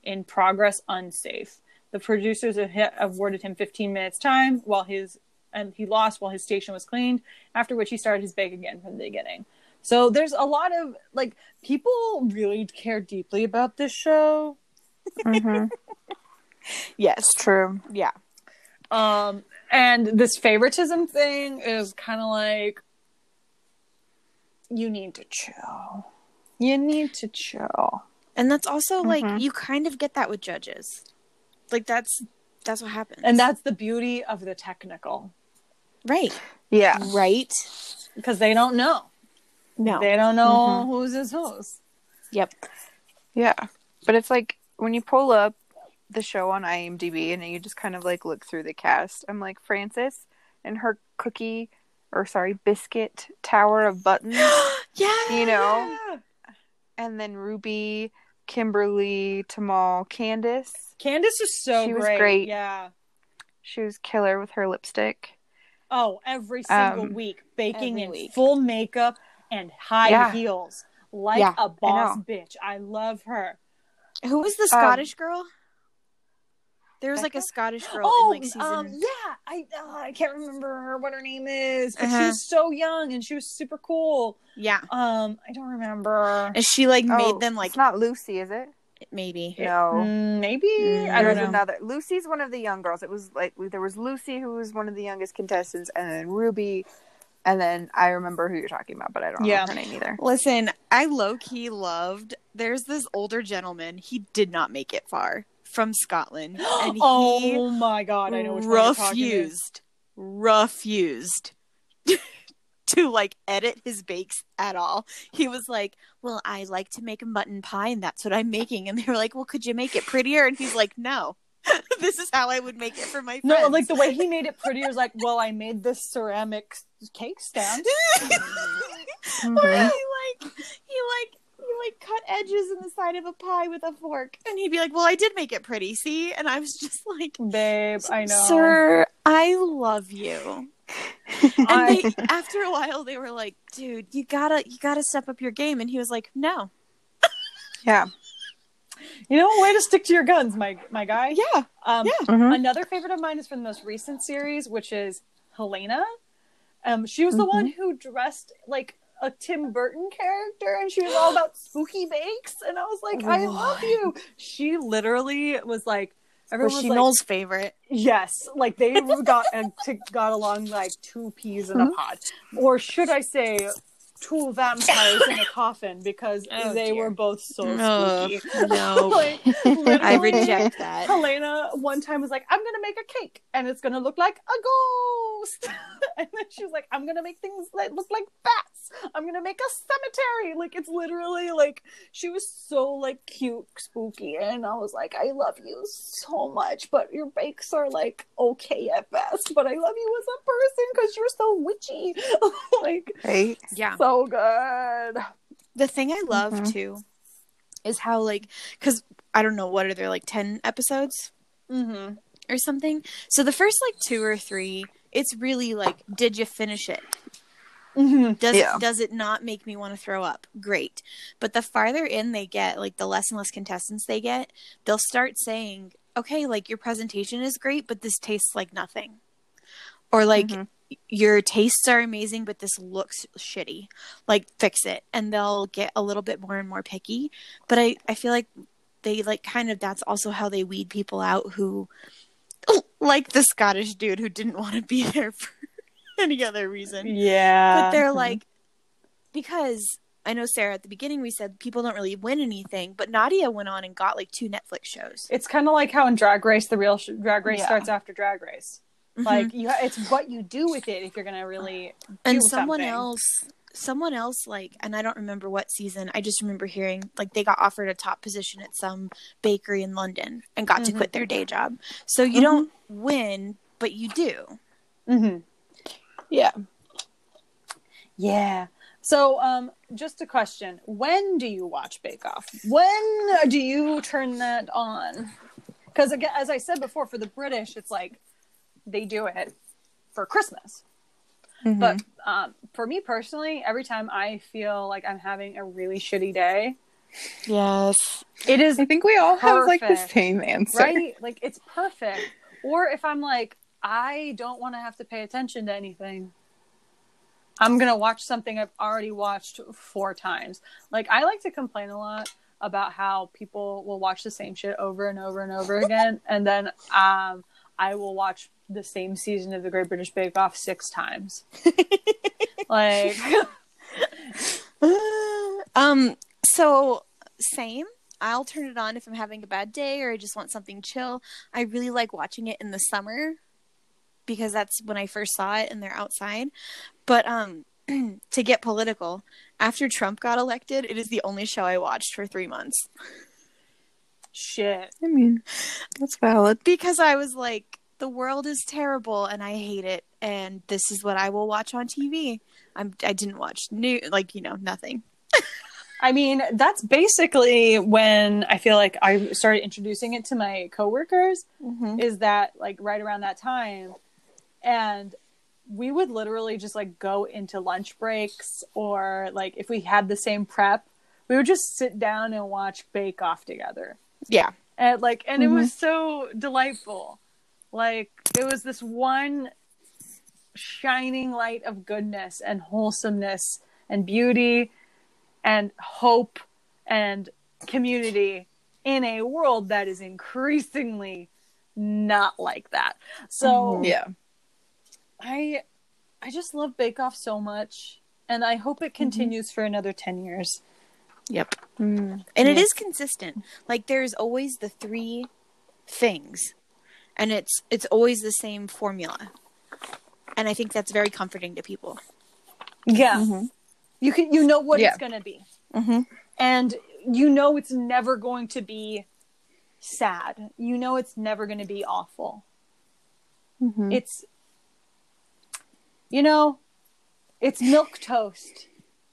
in progress unsafe. The producers awarded him fifteen minutes time while his and he lost while his station was cleaned, after which he started his bake again from the beginning. So there's a lot of like people really care deeply about this show. Mm-hmm. Yes, true. Yeah. Um, and this favoritism thing is kind of like you need to chill. You need to chill. And that's also mm-hmm. like you kind of get that with judges. Like, that's that's what happens. And that's the beauty of the technical. Right. Yeah. Right? Because they don't know. No. They don't know mm-hmm. whose is whose. Yep. Yeah. But it's like, when you pull up the show on IMDb and you just kind of, like, look through the cast, I'm like, Frances and her cookie, or sorry, biscuit tower of buttons. Yeah! You know? And then Ruby... Kimberly, Tamal, Candace. Candace is so she great. She was great. Yeah. She was killer with her lipstick. Oh, every single um, week. Baking in week. Full makeup and high yeah. heels. Like yeah, a boss I bitch. I love her. Who was the Scottish um, girl? There was Becca? Like a Scottish girl oh, in like season. Um, yeah, I uh, I can't remember her, what her name is, but uh-huh. she was so young and she was super cool. Yeah. Um, I don't remember. And she like oh, made them like. It's not Lucy, is it? Maybe. No. Maybe. Mm, I don't know. Another. Lucy's one of the young girls. It was like there was Lucy, who was one of the youngest contestants, and then Ruby. And then I remember who you're talking about, but I don't yeah. know her name either. Listen, I low-key loved... There's this older gentleman. He did not make it far from Scotland. And he oh, my God. I know which refused, one you're refused to, like, edit his bakes at all. He was like, well, I like to make a mutton pie, and that's what I'm making. And they were like, well, could you make it prettier? And he's like, no. This is how I would make it for my friends. No, like the way he made it prettier is like, well, I made this ceramic cake stand. mm-hmm. Or he like, he like, he like cut edges in the side of a pie with a fork, and he'd be like, well, I did make it pretty, see? And I was just like, babe, I know, sir, I love you. And they, after a while, they were like, dude, you gotta, you gotta step up your game. And he was like, no. Yeah. You know, way to stick to your guns, my my guy. Yeah. Um, yeah. Mm-hmm. Another favorite of mine is from the most recent series, which is Helena. Um, she was mm-hmm. the one who dressed like a Tim Burton character, and she was all about spooky bakes. And I was like, what? I love you. She literally was like, everyone was, she was Noel's like, favorite. Yes, like they got and t- got along like two peas in mm-hmm. a pod, or should I say? Two vampires in a coffin, because oh, they dear. were both so spooky. Oh, no. Like, I reject that. Helena one time was like, I'm gonna make a cake and it's gonna look like a ghost. And then she was like, I'm gonna make things that look like bats. I'm gonna make a cemetery. Like, it's literally like, she was so like cute, spooky, and I was like, I love you so much, but your bakes are like okay at best, but I love you as a person because you're so witchy. Like, right? Yeah. So so good. The thing I love mm-hmm. too is how, like, because I don't know, what are there, like ten episodes mm-hmm. or something? So the first like two or three, it's really like, did you finish it? Mm-hmm. Does yeah. it, does it not make me want to throw up? Great. But the farther in they get, like the less and less contestants they get, they'll start saying, okay, like your presentation is great, but this tastes like nothing, or like. Mm-hmm. Your tastes are amazing, but this looks shitty. Like, fix it. And they'll get a little bit more and more picky. But I, I feel like they, like, kind of, that's also how they weed people out who, like the Scottish dude who didn't want to be there for any other reason. Yeah. But they're like, because I know, Sarah, at the beginning we said people don't really win anything, but Nadiya went on and got, like, two Netflix shows. It's kind of like how in Drag Race, the real sh- Drag Race yeah. starts after Drag Race. Like, you, it's what you do with it if you're gonna really do and someone something. else someone else like, and I don't remember what season, I just remember hearing like they got offered a top position at some bakery in London and got mm-hmm. to quit their day job. So you mm-hmm. don't win, but you do. Mm-hmm. Yeah. Yeah. So um just a question, when do you watch Bake Off? When do you turn that on? Because again, as I said before, for the British it's like they do it for Christmas. Mm-hmm. But um, for me personally, every time I feel like I'm having a really shitty day. Yes. It is. I think we all perfect, have like the same answer. Right? Like, it's perfect. Or if I'm like, I don't want to have to pay attention to anything, I'm going to watch something I've already watched four times. Like, I like to complain a lot about how people will watch the same shit over and over and over again. And then um, I will watch the same season of The Great British Bake Off six times. Like, um, so same. I'll turn it on if I'm having a bad day or I just want something chill. I really like watching it in the summer because that's when I first saw it and they're outside. But um, to get political, after Trump got elected, it is the only show I watched for three months. Shit. I mean, that's valid. Because I was like, the world is terrible and I hate it, and this is what I will watch on T V. I'm I didn't watch new like you know nothing. I mean, that's basically when I feel like I started introducing it to my coworkers, mm-hmm. is that like right around that time. And we would literally just like go into lunch breaks, or like if we had the same prep, we would just sit down and watch Bake Off together. Yeah. And like, and mm-hmm. it was so delightful. Like it was this one shining light of goodness and wholesomeness and beauty and hope and community in a world that is increasingly not like that. So yeah, I I just love Bake Off so much, and I hope it continues mm-hmm. for another ten years. Yep. Mm. And yes. It is consistent. Like there's always the three things, and it's it's always the same formula. And I think that's very comforting to people. Yeah. Mm-hmm. You can, you know what yeah. it's going to be. Mm-hmm. And you know it's never going to be sad. You know it's never going to be awful. Mm-hmm. It's, you know, it's milk toast.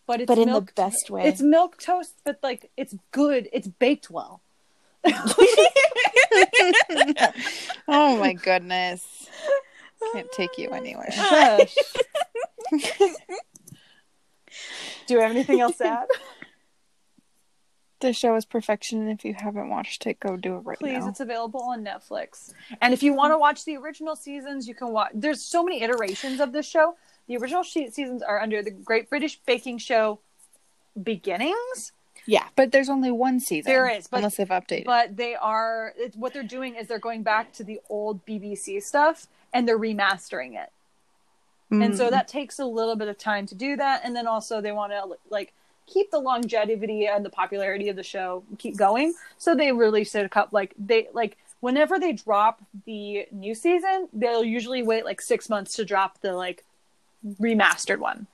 But, it's but in milk, the best way. It's milk toast, but like, it's good. It's baked well. Oh my goodness. Can't take you anywhere. Do you have anything else to add? The show is perfection, and if you haven't watched it, go do it right Please, now. Please, it's available on Netflix. And if you want to watch the original seasons, you can watch. There's so many iterations of this show. The original she- seasons are under The Great British Baking Show Beginnings. Yeah, but there's only one season. There is. But, unless they've updated. But they are... It's, what they're doing is they're going back to the old B B C stuff, and they're remastering it. Mm. And so that takes a little bit of time to do that. And then also they want to like keep the longevity and the popularity of the show keep going. So they release it a couple... Like, they, like whenever they drop the new season, they'll usually wait like six months to drop the like remastered one.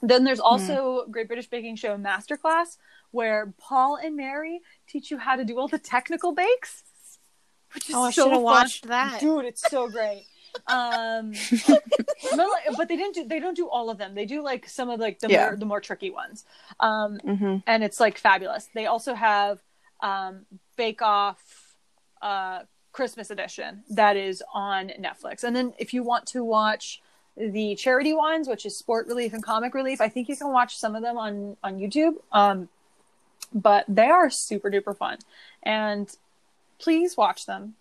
Then there's also mm. Great British Baking Show Masterclass, where Paul and Mary teach you how to do all the technical bakes, which is oh, I so should have watched that, dude. It's so great. Um, but they didn't do. They don't do all of them. They do like some of like the yeah. more, the more tricky ones, um, mm-hmm. and it's like fabulous. They also have um, Bake Off uh, Christmas edition that is on Netflix. And then if you want to watch the charity ones, which is Sport Relief and Comic Relief, I think you can watch some of them on on YouTube, um but they are super duper fun, and please watch them.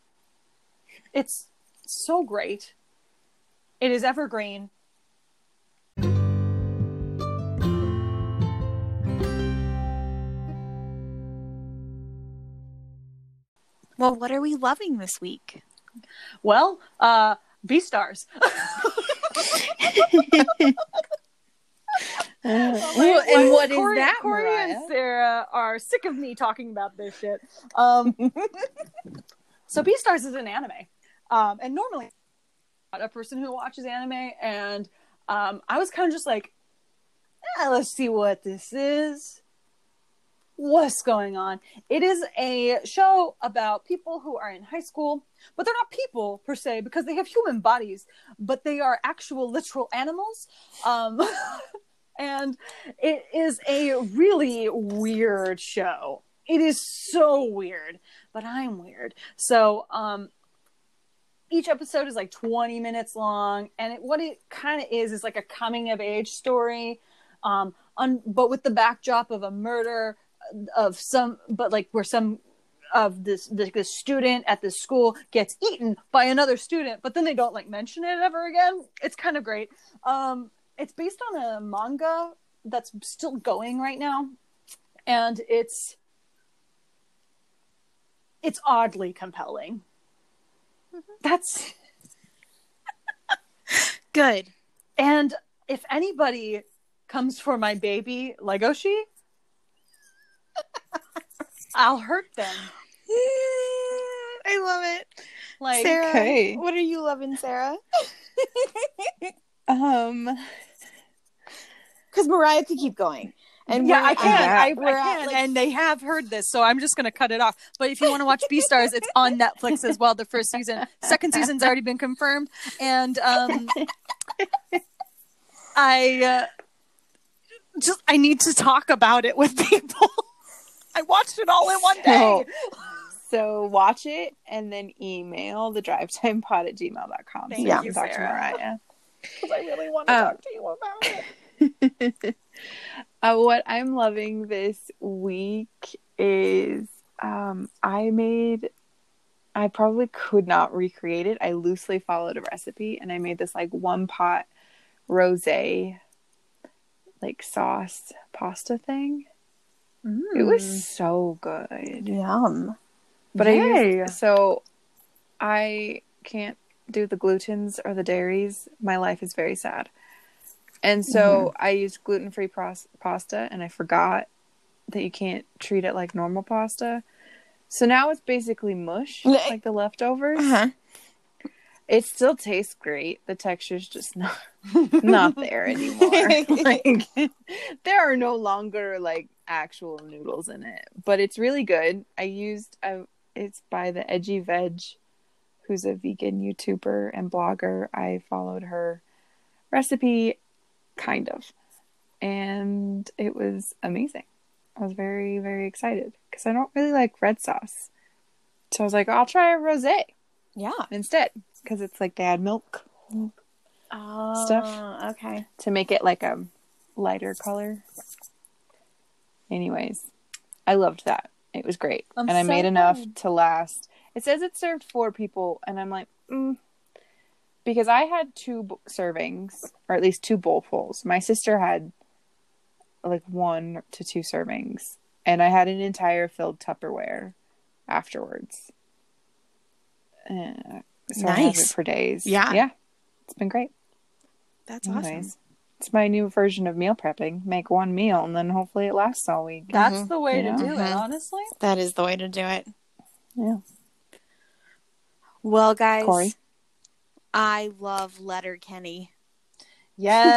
It's so great. It is evergreen. Well, what are we loving this week? Well, uh Beastars. Oh well, and what Corey, is that? Corey Mariah? And Sarah are sick of me talking about this shit. Um, so Beastars is an anime, um, and normally I'm not a person who watches anime, and um, I was kind of just like, eh, let's see what this is. What's going on? It is a show about people who are in high school, but they're not people per se because they have human bodies, but they are actual literal animals. Um, and it is a really weird show. It is so weird, but I'm weird. So um, each episode is like twenty minutes long, and it, what it kind of is is like a coming of age story, um, on, but with the backdrop of a murder. Of some, but like where some of this, the, the student at this school gets eaten by another student, but then they don't like mention it ever again. It's kind of great. Um, it's based on a manga that's still going right now, and it's it's oddly compelling. Mm-hmm. That's good. And if anybody comes for my baby Legoshi, I'll hurt them. I love it. Like, Sarah, okay. What are you loving, Sarah? um, because Mariah could keep going, and yeah, I can. I, I can, like... and they have heard this, so I'm just gonna cut it off. But if you want to watch Beastars, it's on Netflix as well. The first season, second season's already been confirmed, and um, I. Uh, just I need to talk about it with people. I watched it all in one day. So, so watch it and then email the drivetimepod at gmail dot com. Thank so you, you talk to Mariah. Because I really want to um, talk to you about it. uh, what I'm loving this week is um, I made, I probably could not recreate it. I loosely followed a recipe and I made this like one pot rosé like sauce pasta thing. Mm. It was so good. Yum. But Yay. I used, so I can't do the glutens or the dairies. My life is very sad. And so mm-hmm. I used gluten-free pros- pasta and I forgot that you can't treat it like normal pasta. So now it's basically mush, like the leftovers. Uh-huh. It still tastes great. The texture's just not not there anymore. Like, there are no longer like actual noodles in it, but it's really good. I used a, it's by the Edgy Veg, who's a vegan YouTuber and blogger. I followed her recipe, kind of, and it was amazing. I was very, very excited because I don't really like red sauce. So I was like, I'll try a rosé. Yeah. Instead, because it's like they add milk oh, stuff. Okay. To make it like a lighter color. Anyways, I loved that. It was great. I'm and I so made enough good. to last. It says it served four people. And I'm like, mm. Because I had two b- servings, or at least two bowlfuls. My sister had like one to two servings, and I had an entire filled Tupperware afterwards. Uh, so nice. I have it for days. Yeah. Yeah. It's been great. That's Anyways, awesome. It's my new version of meal prepping. Make one meal and then hopefully it lasts all week. That's mm-hmm. the way you to know? do mm-hmm. it, honestly. That is the way to do it. Yeah. Well, guys, Corey. I love Letterkenny. Yes.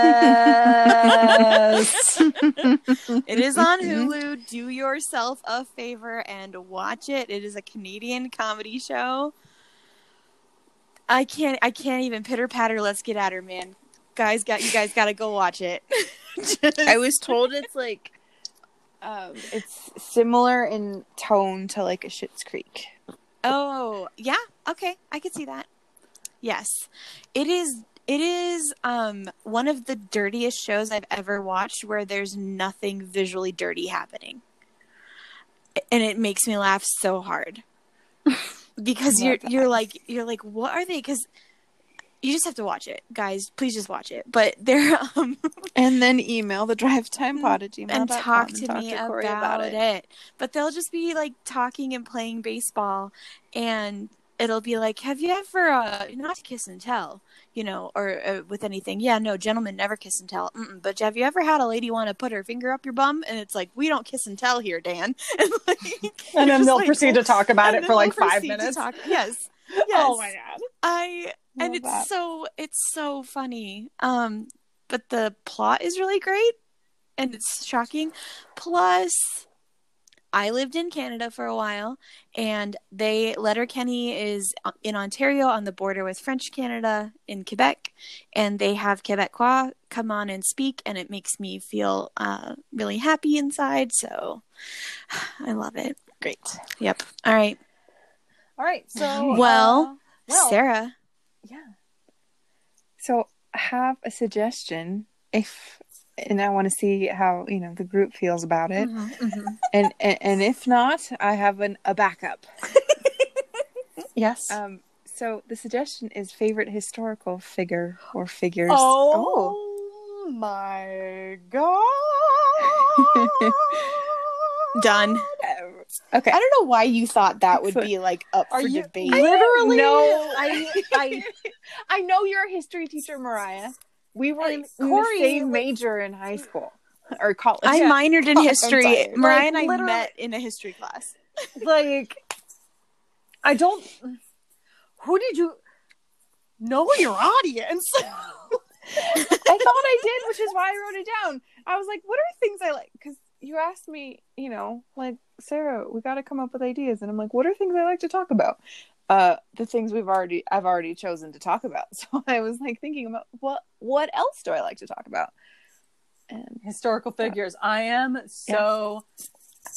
It is on Hulu. Do yourself a favor and watch it. It is a Canadian comedy show. I can't I can't even pitter patter. Let's get at her, man. Guys got you guys gotta go watch it. Just... I was told it's like um it's similar in tone to like a Schitt's Creek. Oh yeah, okay. I could see that. Yes. It is It is um, one of the dirtiest shows I've ever watched where there's nothing visually dirty happening. And it makes me laugh so hard. Because you're that. you're like you're like what are they? Cuz you just have to watch it. Guys, please just watch it. But they're um and then email the drivetimepod at gmail dot com and talk to and talk me to about, about it. it. But they'll just be like talking and playing baseball, and it'll be like, have you ever, uh, not to kiss and tell, you know, or uh, with anything. Yeah, no, gentlemen never kiss and tell. Mm-mm, but have you ever had a lady want to put her finger up your bum? And it's like, we don't kiss and tell here, Dan. And, like, and then they'll like, proceed to talk about it for like five minutes. Talk- yes. Yes. Oh my God. I, I and it's that. so, it's so funny. Um, but the plot is really great and it's shocking. Plus... I lived in Canada for a while, and they Letterkenny is in Ontario on the border with French Canada in Quebec, and they have Quebecois come on and speak, and it makes me feel uh, really happy inside, so I love it. Great. Yep. All right. All right. So, well, uh, well Sarah. Yeah. So have a suggestion if... And I want to see how, you know, the group feels about it. Mm-hmm, mm-hmm. And, and and if not, I have an, a backup. Yes. Um. So the suggestion is favorite historical figure or figures. Oh, oh. my God. Done. Okay. I don't know why you thought that would be like up Are for you, debate. Literally. No. I, I, I know you're a history teacher, Mariah. We were in, Corey, in the same major in high school or college. I yeah. minored in history. Mariah like, and I met in a history class. Like, I don't. Who did you know your audience? I thought I did, which is why I wrote it down. I was like, what are things I like? Because you asked me, you know, like, Sarah, we got to come up with ideas. And I'm like, what are things I like to talk about? Uh, the things we've already, I've already chosen to talk about. So I was like thinking about what, what else do I like to talk about? and historical figures. Yeah. I am so. Yeah.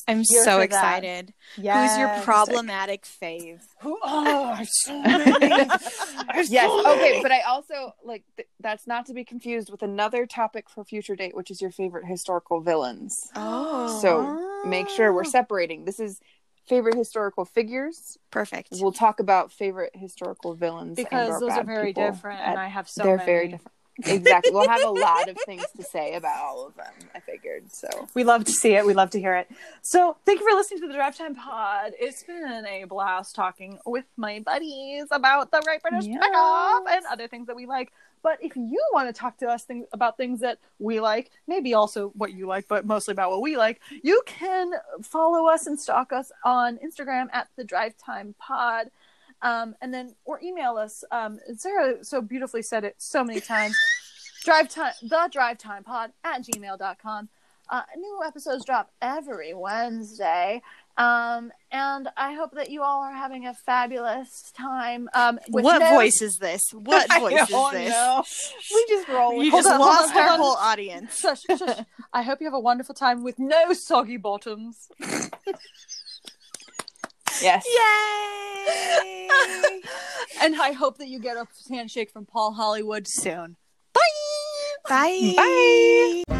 I'm so excited. Yes. Who's your problematic fave? Who? Oh, there's so many. There's yes. So many. Okay, but I also like th- that's not to be confused with another topic for future date, which is your favorite historical villains. Oh. So make sure we're separating. This is favorite historical figures. Perfect. We'll talk about favorite historical villains because and those are very different, at, and I have so they're many. They're very different. Exactly. We'll have a lot of things to say about all of them, I figured. So we love to see it. We love to hear it. So thank you for listening to the Draft Time Pod. It's been a blast talking with my buddies about the Great British Bake Off and other things that we like. But if you want to talk to us things about things that we like, maybe also what you like, but mostly about what we like, you can follow us and stalk us on Instagram at the Drive Time Pod. Um, and then, or email us. Um, Sarah so beautifully said it so many times. Drive time, the drive time pod at gmail dot com. Uh, new episodes drop every Wednesday. Um, and I hope that you all are having a fabulous time. Um, with what no... voice is this? What voice is this? Know. We just roll. You hold just on, lost on, our whole audience. Shush, shush. I hope you have a wonderful time with no soggy bottoms. Yes. Yay! And I hope that you get a handshake from Paul Hollywood soon. Bye! Bye! Bye!